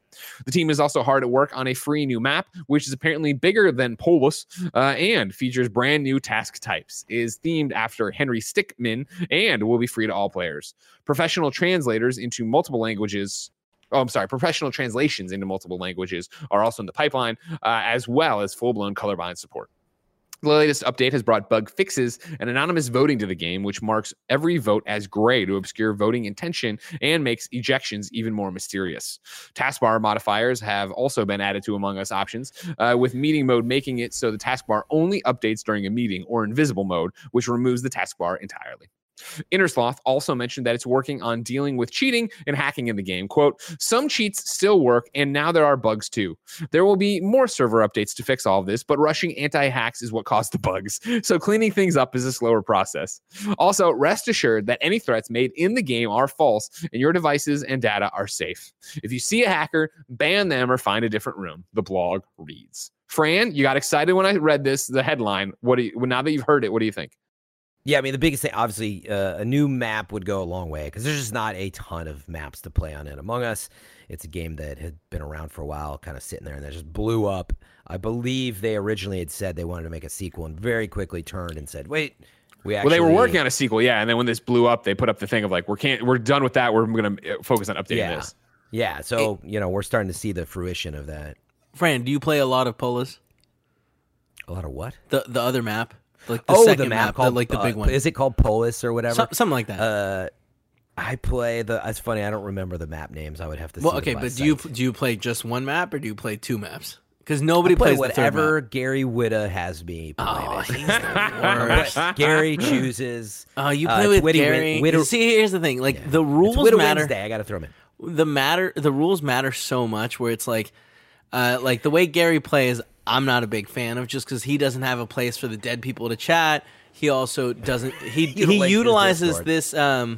The team is also hard at work on a free new map, which is apparently bigger than Polus and features brand new task types, is themed after Henry Stickmin, and will be free to all players. Professional translations into multiple languages are also in the pipeline, as well as full-blown colorblind support. The latest update has brought bug fixes and anonymous voting to the game, which marks every vote as gray to obscure voting intention and makes ejections even more mysterious. Taskbar modifiers have also been added to Among Us options, with meeting mode making it so the taskbar only updates during a meeting, or invisible mode, which removes the taskbar entirely. Inner Sloth also mentioned that it's working on dealing with cheating and hacking in the game. Quote, some cheats still work, and now there are bugs too. There will be more server updates to fix all of this, but rushing anti-hacks is what caused the bugs, so cleaning things up is a slower process. Also, rest assured that any threats made in the game are false, and your devices and data are safe. If you see a hacker, ban them or find a different room, the blog reads. Fran, you got excited when I read this, the headline. Now that you've heard it, what do you think? Yeah, I mean, the biggest thing, obviously, a new map would go a long way, because there's just not a ton of maps to play on in Among Us. It's a game that had been around for a while, kind of sitting there, and that just blew up. I believe they originally had said they wanted to make a sequel and very quickly turned and said, wait, they were working on a sequel, yeah, and then when this blew up, they put up the thing of like, we're done with that, we're going to focus on updating this. Yeah, so, we're starting to see the fruition of that. Fran, do you play a lot of Polus? A lot of what? The other map. Like the big one. Is it called Polus or whatever? Something like that. I play it's funny, I don't remember the map names. I would have to see. Well, okay, but do you play just one map or do you play two maps? Because nobody plays whatever the Gary Whitta has me play. Oh, he's the worst. Gary chooses. Oh, you play with Gary. See, here's the thing. Like the rules matter. Wednesday, I got to throw him in. The rules matter so much where it's like the way Gary plays, I'm not a big fan of, just because he doesn't have a place for the dead people to chat. He also doesn't. He utilizes the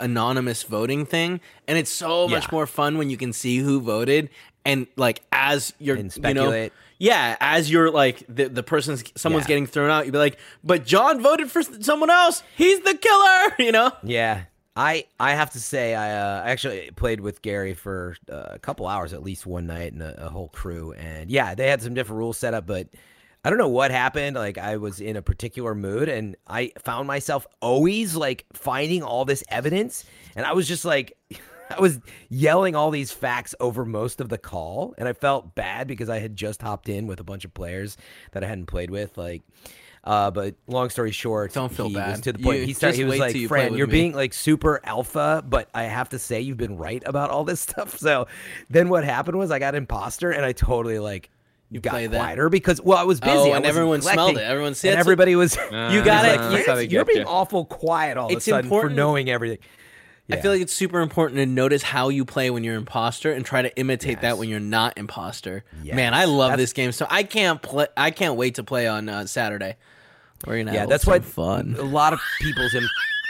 anonymous voting thing, and it's so much more fun when you can see who voted and like as you're speculate. As you're like the person's someone's getting thrown out, you'd be like, but John voted for someone else. He's the killer. Yeah. I have to say I actually played with Gary for a couple hours at least one night and a whole crew, and they had some different rules set up, but I don't know what happened. Like, I was in a particular mood, and I found myself always, like, finding all this evidence. And I was just, like, I was yelling all these facts over most of the call. And I felt bad because I had just hopped in with a bunch of players that I hadn't played with, like... but long story short, don't feel bad. Was to the point. He was like, "Fran, you're being like super alpha, but I have to say you've been right about all this stuff." So then what happened was I got imposter and I totally like got quieter because, well, I was busy. Oh, and everyone smelled it. Everyone said, and everybody was, you got it. You're being awful quiet all of a sudden for knowing everything. Yeah. I feel like it's super important to notice how you play when you're imposter and try to imitate that when you're not imposter. Yes. Man, I love this game. So I can't play. I can't wait to play on Saturday. We're gonna have that's why fun. A lot of people's.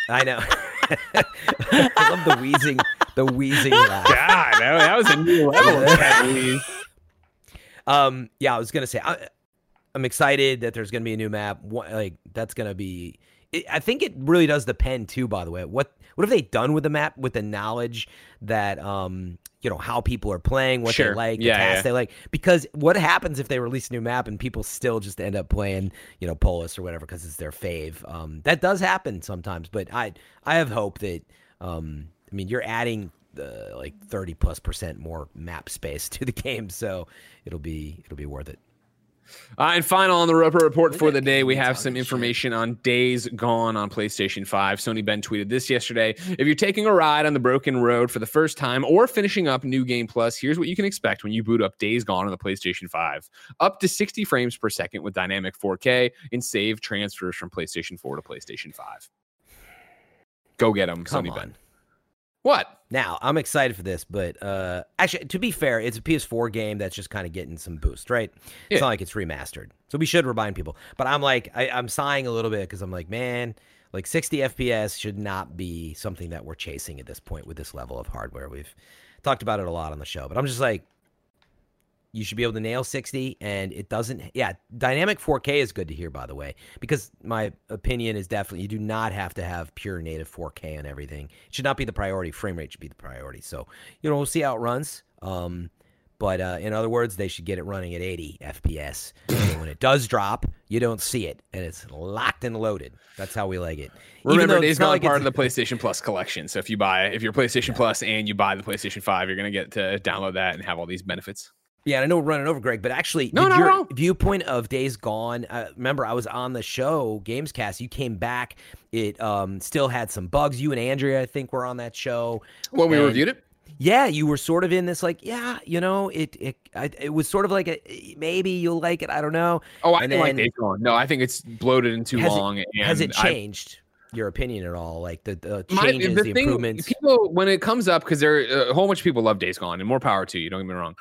I know. I love the wheezing. The wheezing laugh. God, that was a new level of that wheeze. Yeah, I was gonna say I'm excited that there's gonna be a new map. Like that's gonna be. I think it really does depend too. By the way, what have they done with the map with the knowledge that you know how people are playing, what they like, the tasks they like? Because what happens if they release a new map and people still just end up playing, you know, Polus or whatever because it's their fave? That does happen sometimes, but I have hope that I mean you're adding like 30+% more map space to the game, so it'll be worth it. And final on the Roper Report for the day, we have some information on Days Gone on PlayStation 5. Sony Ben tweeted this yesterday. If you're taking a ride on the broken road for the first time or finishing up New Game Plus, here's what you can expect when you boot up Days Gone on the PlayStation 5. Up to 60 frames per second with dynamic 4K and save transfers from PlayStation 4 to PlayStation 5. Go get them, Sony Ben. What? Now, I'm excited for this, but actually, to be fair, it's a PS4 game that's just kind of getting some boost, right? Yeah. It's not like it's remastered. So we should remind people. But I'm like, I'm sighing a little bit because I'm like, man, like 60 FPS should not be something that we're chasing at this point with this level of hardware. We've talked about it a lot on the show, but I'm just like, you should be able to nail 60, and it doesn't. Yeah, dynamic 4K is good to hear, by the way, because my opinion is definitely you do not have to have pure native 4K on everything. It should not be the priority. Frame rate should be the priority. So, you know, we'll see how it runs. But in other words, they should get it running at 80 FPS. And when it does drop, you don't see it, and it's locked and loaded. That's how we like it. Remember, it's not like part of the PlayStation Plus collection. So if you're PlayStation Plus and you buy the PlayStation 5, you're going to get to download that and have all these benefits. Yeah, and I know we're running over, Greg, but actually, your viewpoint of Days Gone, remember, I was on the show, Gamescast, you came back, it still had some bugs. You and Andrea, I think, were on that show. Well, we reviewed it? Yeah, you were sort of in this, like, it was sort of like, maybe you'll like it, I don't know. Oh, I didn't like Days Gone. No, I think it's bloated and too long. Has it changed? Your opinion at all, like the changes, the thing, improvements? People, when it comes up, because there are a whole bunch of people love Days Gone, and more power to you, don't get me wrong.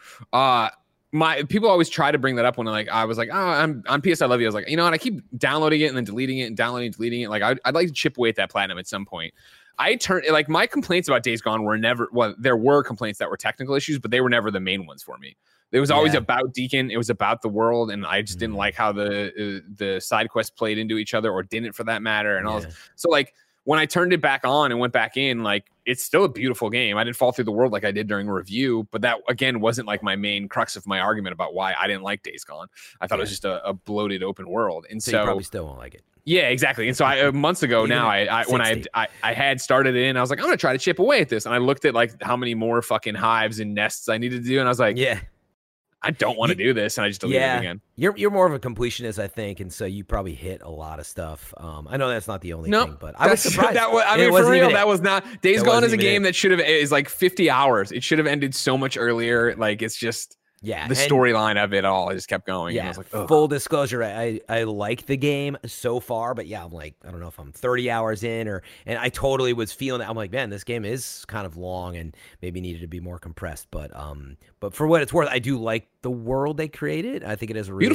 People always try to bring that up when I was like, oh, I'm on PS I Love You. I was like, you know what, I keep downloading it and then deleting it and downloading and deleting it. Like, I'd like to chip away at that platinum at some point. My complaints about Days Gone were never, well, there were complaints that were technical issues, but they were never the main ones for me. It was always about Deacon. It was about the world, and I just didn't like how the side quests played into each other, or didn't for that matter, and all. So like when I turned it back on and went back in, like it's still a beautiful game. I didn't fall through the world like I did during review, but that again wasn't like my main crux of my argument about why I didn't like Days Gone. I thought it was just a bloated open world, and so you probably still won't like it. Yeah, exactly. And so months ago now, when I had started it in, I was like, I'm gonna try to chip away at this, and I looked at like how many more fucking hives and nests I needed to do, and I was like, I don't want to do this, and I just deleted it again. You're more of a completionist, I think, and so you probably hit a lot of stuff. I know that's not the only thing, but I was surprised. Days Gone is a game that should have is like 50 hours. It should have ended so much earlier. Like it's just the storyline of it all. I just kept going. Yeah, and I was like, full disclosure, I like the game so far, but I'm like, I don't know if I'm 30 hours in, and I totally was feeling it. I'm like, man, this game is kind of long and maybe needed to be more compressed, but for what it's worth, I do like the world they created. I think it is a really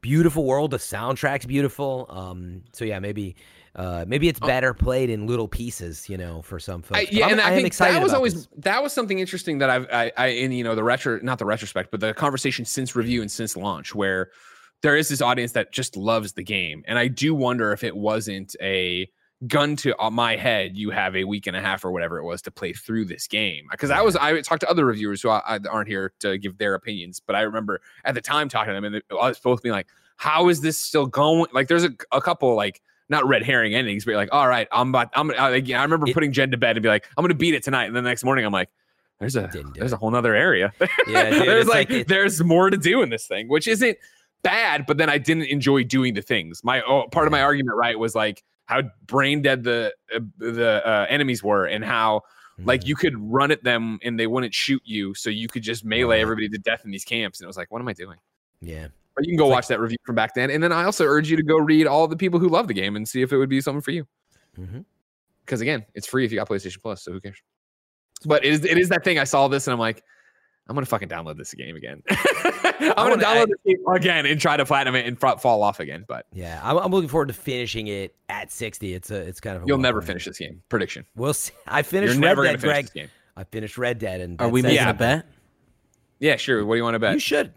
beautiful world. The soundtrack's beautiful. So yeah, maybe it's better played in little pieces, you know, for some folks. I think that was always that was something interesting that I in, you know, not the retrospect, but the conversation since review and since launch, where there is this audience that just loves the game, and I do wonder if it wasn't a gun to my head, you have a week and a half or whatever it was to play through this game. Because I talked to other reviewers who aren't here to give their opinions, but I remember at the time talking to them, and I was both being like, how is this still going? Like, there's a couple, like, not red herring endings, but you're like, all right, I remember putting Jen to bed and be like, I'm going to beat it tonight. And the next morning, I'm like, there's a whole nother area. Yeah, dude, there's like there's more to do in this thing, which isn't bad, but then I didn't enjoy doing the things. Part of my argument, right, was like how brain dead the enemies were, and how like you could run at them and they wouldn't shoot you, so you could just melee everybody to death in these camps. And it was like, what am I doing? Yeah. But you can go watch that review from back then. And then I also urge you to go read all the people who love the game and see if it would be something for you. Because again, it's free if you got PlayStation Plus, so who cares? But it is that thing. I saw this and I'm like, I'm going to fucking download this game again. I'm going to download this game again and try to platinum it and fall off again. But yeah, I'm looking forward to finishing it at 60. It's kind of... You'll never finish this game. Prediction. We'll see. You're never going to finish this game. I finished Red Dead. And are we making a bet? Yeah, sure. What do you want to bet? You should.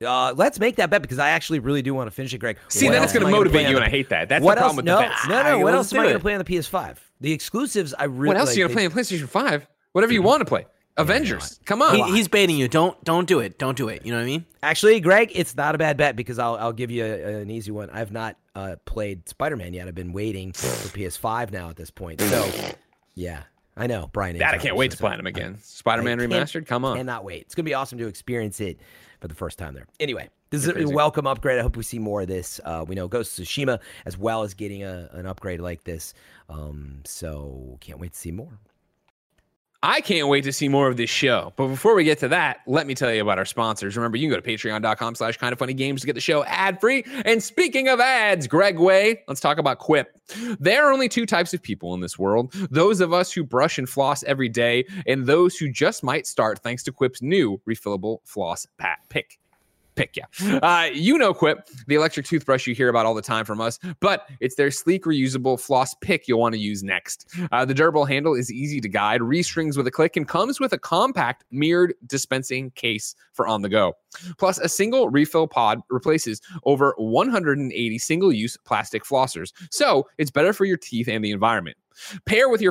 Let's make that bet, because I actually really do want to finish it, Greg. See, then it's going to motivate you, and I hate that. That's the problem with the bets. No. What else am I going to play on the PS5? The exclusives, I really... What else are you going to play on PlayStation 5? Whatever you want to play. Avengers. Come on. He's baiting you. Don't do it. You know what I mean? Actually, Greg, it's not a bad bet, because I'll give you an easy one. I've not played Spider-Man yet. I've been waiting for PS5 now at this point. So, yeah. I know, Brian. That I can't wait to plan him again. Spider-Man Remastered, come on. Cannot wait. It's going to be awesome to experience it for the first time there. Anyway, this is a welcome upgrade. I hope we see more of this. We know Ghost of Tsushima as well as getting an upgrade like this. So can't wait to see more. I can't wait to see more of this show. But before we get to that, let me tell you about our sponsors. Remember, you can go to patreon.com/kindoffunnygames to get the show ad-free. And speaking of ads, Greg Way, let's talk about Quip. There are only two types of people in this world. Those of us who brush and floss every day, and those who just might start thanks to Quip's new refillable floss pick. You know Quip, the electric toothbrush you hear about all the time from us, but it's their sleek, reusable floss pick you'll want to use next. The durable handle is easy to guide, restrings with a click, and comes with a compact mirrored dispensing case for on the go. Plus, a single refill pod replaces over 180 single-use plastic flossers, so it's better for your teeth and the environment. Pair your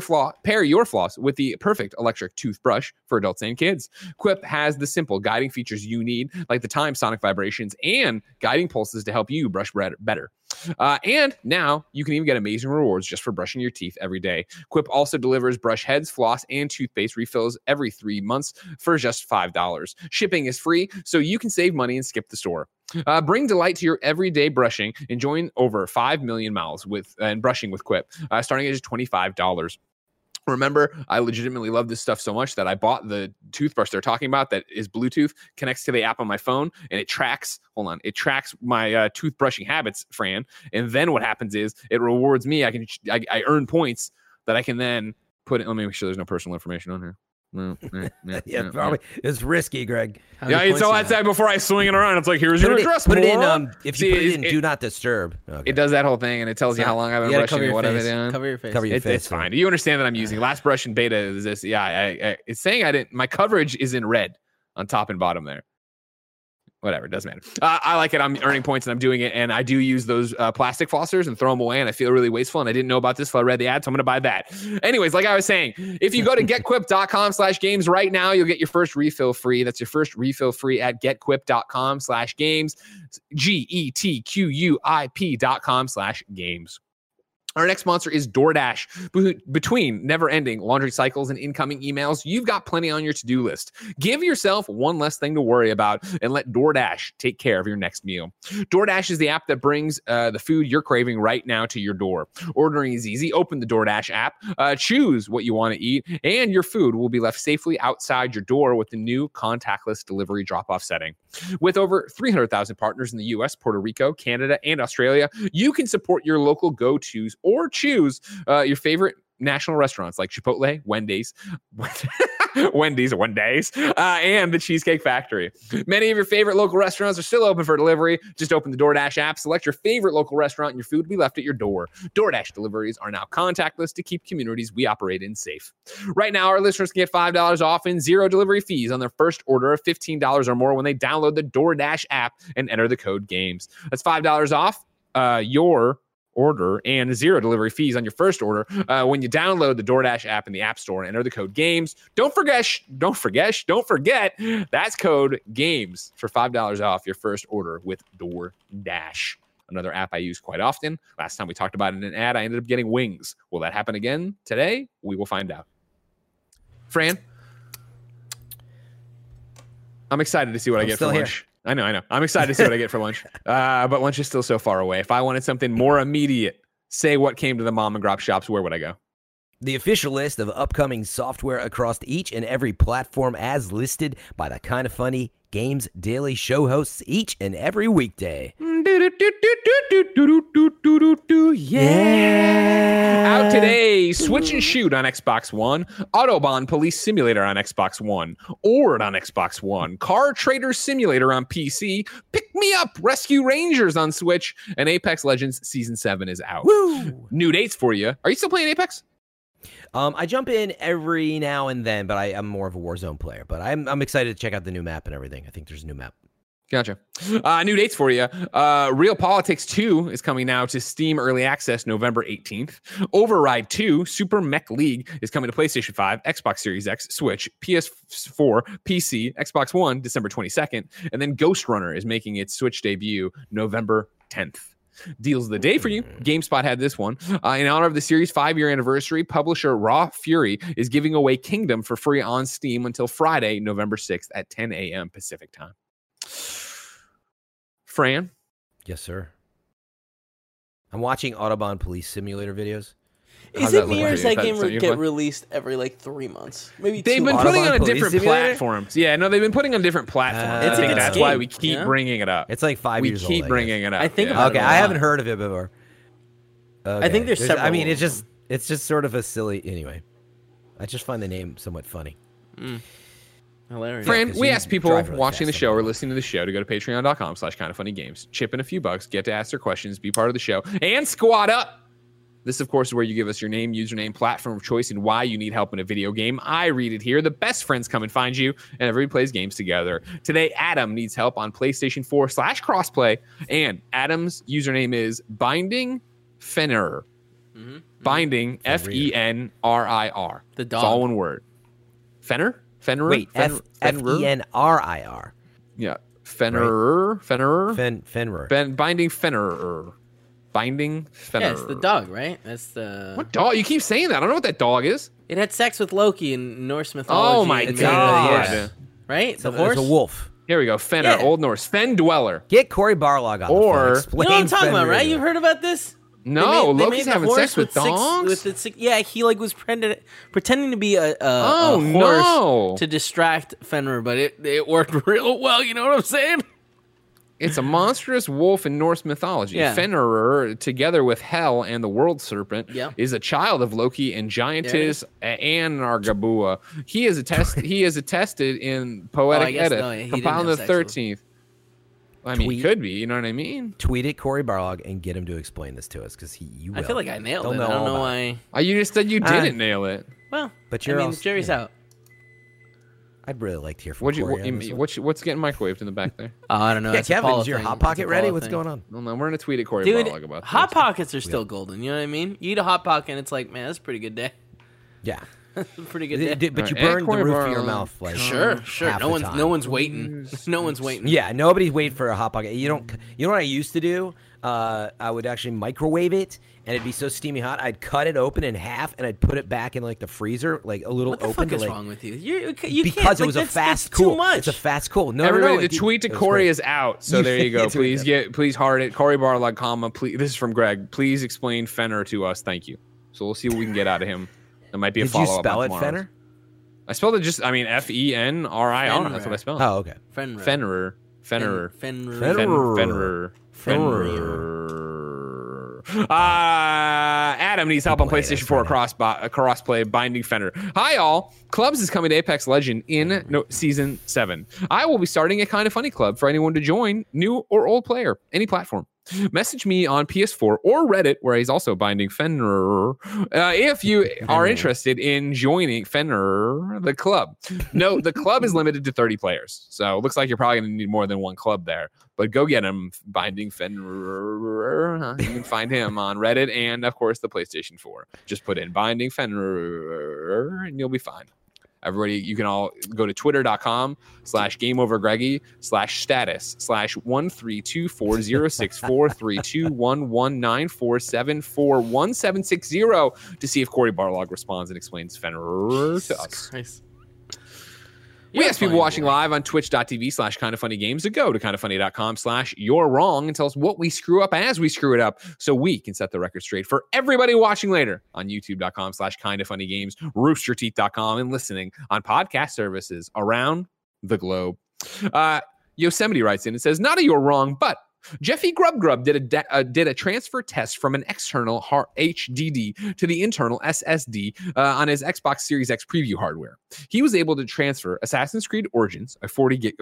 floss with the perfect electric toothbrush for adults and kids. Quip has the simple guiding features you need, like the time sonic vibrations and guiding pulses to help you brush better. And now you can even get amazing rewards just for brushing your teeth every day. Quip also delivers brush heads, floss, and toothpaste refills every 3 months for just $5. Shipping is free, so you can save money and skip the store. Bring delight to your everyday brushing and join over 5 million mouths and brushing with Quip, starting at just $25. Remember, I legitimately love this stuff so much that I bought the toothbrush they're talking about that is Bluetooth, connects to the app on my phone, and it tracks my toothbrushing habits, Fran. And then what happens is it rewards me. I earn points that I can then put in. Let me make sure there's no personal information on here. Yeah, probably. It's risky, Greg. Yeah, so I said before I swing it around, it's like, here's your address. Put it in. If you put it in, do not disturb. Okay. It does that whole thing, and it tells you how long I've been brushing. Cover your face. It's fine. You understand that I'm using last brush in beta. Is this? Yeah, it's saying I didn't. My coverage is in red on top and bottom there. Whatever, it doesn't matter. I like it. I'm earning points, and I'm doing it. And I do use those plastic flossers and throw them away, and I feel really wasteful. And I didn't know about this until I read the ad, so I'm going to buy that. Anyways, like I was saying, if you go to getquip.com/games right now, you'll get your first refill free. That's your first refill free at getquip.com/games, GETQUIP.com/games. Our next sponsor is DoorDash. Between never-ending laundry cycles and incoming emails, you've got plenty on your to-do list. Give yourself one less thing to worry about and let DoorDash take care of your next meal. DoorDash is the app that brings the food you're craving right now to your door. Ordering is easy. Open the DoorDash app, choose what you want to eat, and your food will be left safely outside your door with the new contactless delivery drop-off setting. With over 300,000 partners in the U.S., Puerto Rico, Canada, and Australia, you can support your local go-tos or choose your favorite national restaurants like Chipotle, Wendy's, and the Cheesecake Factory. Many of your favorite local restaurants are still open for delivery. Just open the DoorDash app, select your favorite local restaurant, and your food will be left at your door. DoorDash deliveries are now contactless to keep communities we operate in safe. Right now, our listeners can get $5 off and zero delivery fees on their first order of $15 or more when they download the DoorDash app and enter the code GAMES. That's $5 off your order and $0 delivery fees on your first order when you download the DoorDash app in the App Store and enter the code GAMES. Don't forget, that's code GAMES for $5 off your first order with DoorDash. Another app I use quite often. Last time we talked about it in an ad, I ended up getting wings. Will that happen again today? We will find out. Fran, I'm excited to see what I get for lunch. I know. I'm excited to see what I get for lunch. But lunch is still so far away. If I wanted something more immediate, say what came to the mom and pop shops, where would I go? The official list of upcoming software across each and every platform as listed by the Kind of Funny Games Daily Show hosts each and every weekday. Yeah. Out today, Switch and Shoot on Xbox One, Autobahn Police Simulator on Xbox One, Ord on Xbox One, Car Trader Simulator on PC, Pick Me Up Rescue Rangers on Switch, and Apex Legends Season 7 is out. Woo! New dates for you. Are you still playing Apex? I jump in every now and then, but I'm more of a Warzone player. But I'm excited to check out the new map and everything. I think there's a new map. Gotcha. New dates for you. Real Politics 2 is coming now to Steam Early Access November 18th. Override 2 Super Mech League is coming to PlayStation 5, Xbox Series X, Switch, PS4, PC, Xbox One, December 22nd. And then Ghost Runner is making its Switch debut November 10th. Deals of the day for you. GameSpot had this one. In honor of the series' 5-year anniversary, publisher Raw Fury is giving away Kingdom for free on Steam until Friday, November 6th at 10 a.m. Pacific time. Fran? Yes, sir. I'm watching Autobahn Police Simulator videos. Is it me, or does that game get released every like 3 months? Maybe 2 months. They've been putting on different platforms. Yeah, no, they've been putting on different platforms. I think that's why we keep bringing it up. It's like 5 years old. We keep bringing it up. I think. Okay, I haven't heard of it before. Okay. I think there's several. I mean, it's just sort of a silly. Anyway, I just find the name somewhat funny. Mm. Hilarious. Fran, we asked people watching the show or listening to the show to go to patreon.com/kindoffunnygames, chip in a few bucks, get to ask their questions, be part of the show, and squat up. This, of course, is where you give us your name, username, platform of choice, and why you need help in a video game. I read it here. The best friends come and find you, and everybody plays games together. Today, Adam needs help on PlayStation 4 / crossplay, and Adam's username is Binding Fenrir. Mm-hmm. Binding, F-E-N-R-I-R. The dog. It's all one word. Fenrir? Fenrir? Wait, F-E-N-R-I-R. Yeah. Fenrir? Right. Fenrir? Fenrir. Binding Fenrir. Binding Fenrir. Yeah, it's the dog, right? That's the... What dog? You keep saying that. I don't know what that dog is. It had sex with Loki in Norse mythology. Oh, my God. Yeah. Right? It's a horse? It's a wolf. Here we go. Fenrir, yeah. Old Norse. Fen Dweller. Get Corey Barlog on the phone. You know what I'm talking about, right? You've heard about this? No, Loki's having sex with dogs? Yeah, he like was pretending to be a horse to distract Fenrir, but it worked real well. You know what I'm saying? It's a monstrous wolf in Norse mythology. Yeah. Fenrir, together with Hel and the World Serpent, is a child of Loki and giantess Anargabua. He is attested in Poetic Edda, compiled on the 13th. I mean, he could be. You know what I mean? Tweet at Corey Barlog and get him to explain this to us, because you will. I feel like I nailed it. I don't know why. Oh, you just said you didn't nail it. Well, but the jury's out. I'd really like to hear from Corey. What's getting microwaved in the back there? I don't know. Yeah, Kevin, is your Hot Pocket ready? What's going on? Well, no, we're going to tweet at Corey Barlog about this. Hot Pockets are still golden. You know what I mean? You eat a Hot Pocket, and it's like, man, that's a pretty good day. Yeah. That's a pretty good day. But you burned the roof of your mouth. Like, sure. No one's waiting. No one's waiting. Yeah, nobody's waiting for a Hot Pocket. You know what I used to do? I would actually microwave it, and it'd be so steamy hot. I'd cut it open in half, and I'd put it back in like the freezer, like a little open. What the fuck is wrong with you? You because can't, it was a fast cool. Too much. It's a fast cool. No, everybody, no. The tweet to Corey is out. So there you go. Please heart it. Corey Barlog, comma. Please, this is from Greg. Please explain Fenrir to us. Thank you. So we'll see what we can get out of him. There might be a follow up. Did you spell it Fenrir? I spelled it F-E-N-R-I-R. That's what I spelled. Oh, okay. Fenrir. Adam needs help on PlayStation 4 crossplay Binding Fenrir. Hi, all. Clubs is coming to Apex Legends in Season 7. I will be starting a Kind of Funny club for anyone to join, new or old player, any platform. Message me on PS4 or Reddit, where he's also binding Fenrir, if you are interested in joining Fenrir, the club. No, the club is limited to 30 players, so it looks like you're probably going to need more than one club there. But go get him, binding Fenrir. You can find him on Reddit and, of course, the PlayStation 4. Just put in binding Fenrir, and you'll be fine. Everybody, you can all go to twitter.com/GameOverGreggy/status/1324064321194741760 to see if Corey Barlog responds and explains Fenrir to us. Christ. We asked people watching live on twitch.tv/kindoffunnygames to go to kindoffunny.com/you'rewrong and tell us what we screw up as we screw it up so we can set the record straight for everybody watching later on youtube.com/kindoffunnygames, roosterteeth.com, and listening on podcast services around the globe. Yosemite writes in and says, not a you're wrong, but Jeffy Grub did a transfer test from an external HDD to the internal SSD on his Xbox Series X preview hardware. He was able to transfer Assassin's Creed Origins, a 49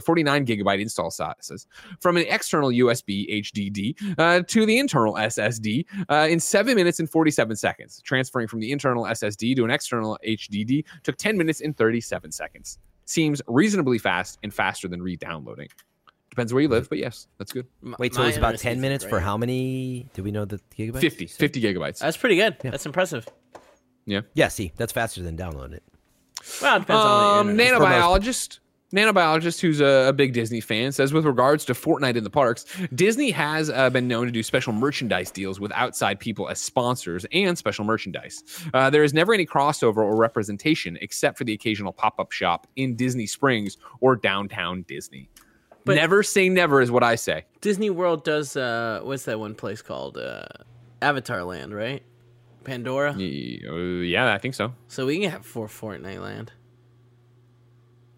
gigabyte install size, from an external USB HDD to the internal SSD in 7 minutes and 47 seconds. Transferring from the internal SSD to an external HDD took 10 minutes and 37 seconds. Seems reasonably fast and faster than re-downloading. Depends where you live, but yes, that's good. Wait, so it's about 10 minutes for how many? Do we know the gigabytes? 50 gigabytes. That's pretty good. Yeah. That's impressive. Yeah. Yeah, see, that's faster than downloading it. Well, it depends on the internet. Nanobiologist, who's a big Disney fan, says, with regards to Fortnite in the parks, Disney has been known to do special merchandise deals with outside people as sponsors and special merchandise. There is never any crossover or representation except for the occasional pop-up shop in Disney Springs or downtown Disney. But never say never is what I say. Disney World does, what's that one place called? Avatar Land, right? Pandora? Yeah, I think so. So we can have Fortnite Land.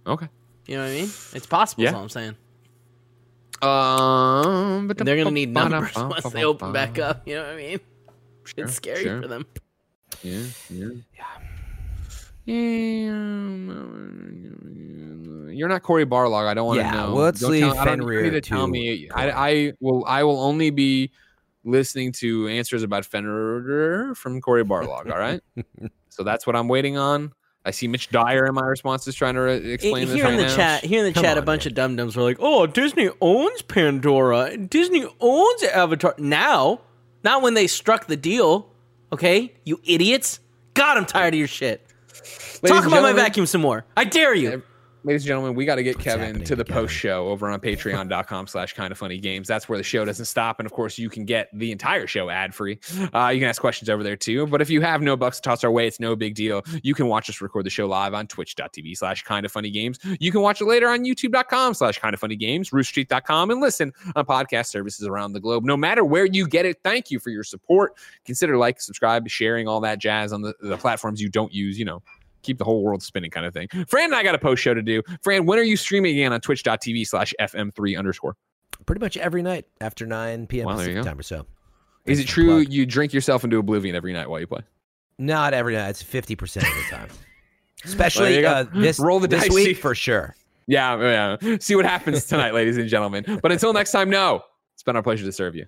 Okay. You know what I mean? It's possible, is all I'm saying. But they're going to need numbers once they open back up. You know what I mean? Sure, it's scary for them. Yeah. You're not Corey Barlog. I don't want to know. Well, let's leave Fenrir to tell me. I will only be listening to answers about Fenrir from Corey Barlog. All right. So that's what I'm waiting on. I see Mitch Dyer in my responses trying to explain this right now. Here in the chat, a bunch of dum-dums were like, "Oh, Disney owns Pandora. Disney owns Avatar now. Not when they struck the deal. Okay, you idiots. God, I'm tired of your shit." Ladies Talk about my vacuum some more. I dare you. Ladies and gentlemen, we got to get Kevin to the post show over on patreon.com/kindoffunnygames. That's where the show doesn't stop. And, of course, you can get the entire show ad-free. You can ask questions over there, too. But if you have no bucks to toss our way, it's no big deal. You can watch us record the show live on twitch.tv/kindoffunnygames. You can watch it later on youtube.com/kindoffunnygames, roosterteeth.com, and listen on podcast services around the globe. No matter where you get it, thank you for your support. Consider like, subscribe, sharing, all that jazz on the platforms you don't use, you know. Keep the whole world spinning kind of thing. Fran and I got a post show to do. Fran, when are you streaming again on twitch.tv/fm3_? Pretty much every night after 9 p.m. Pacific time or so. Is it true you drink yourself into oblivion every night while you play? Not every night. It's 50% of the time. Especially this week for sure. Yeah. See what happens tonight, ladies and gentlemen. But until next time, it's been our pleasure to serve you.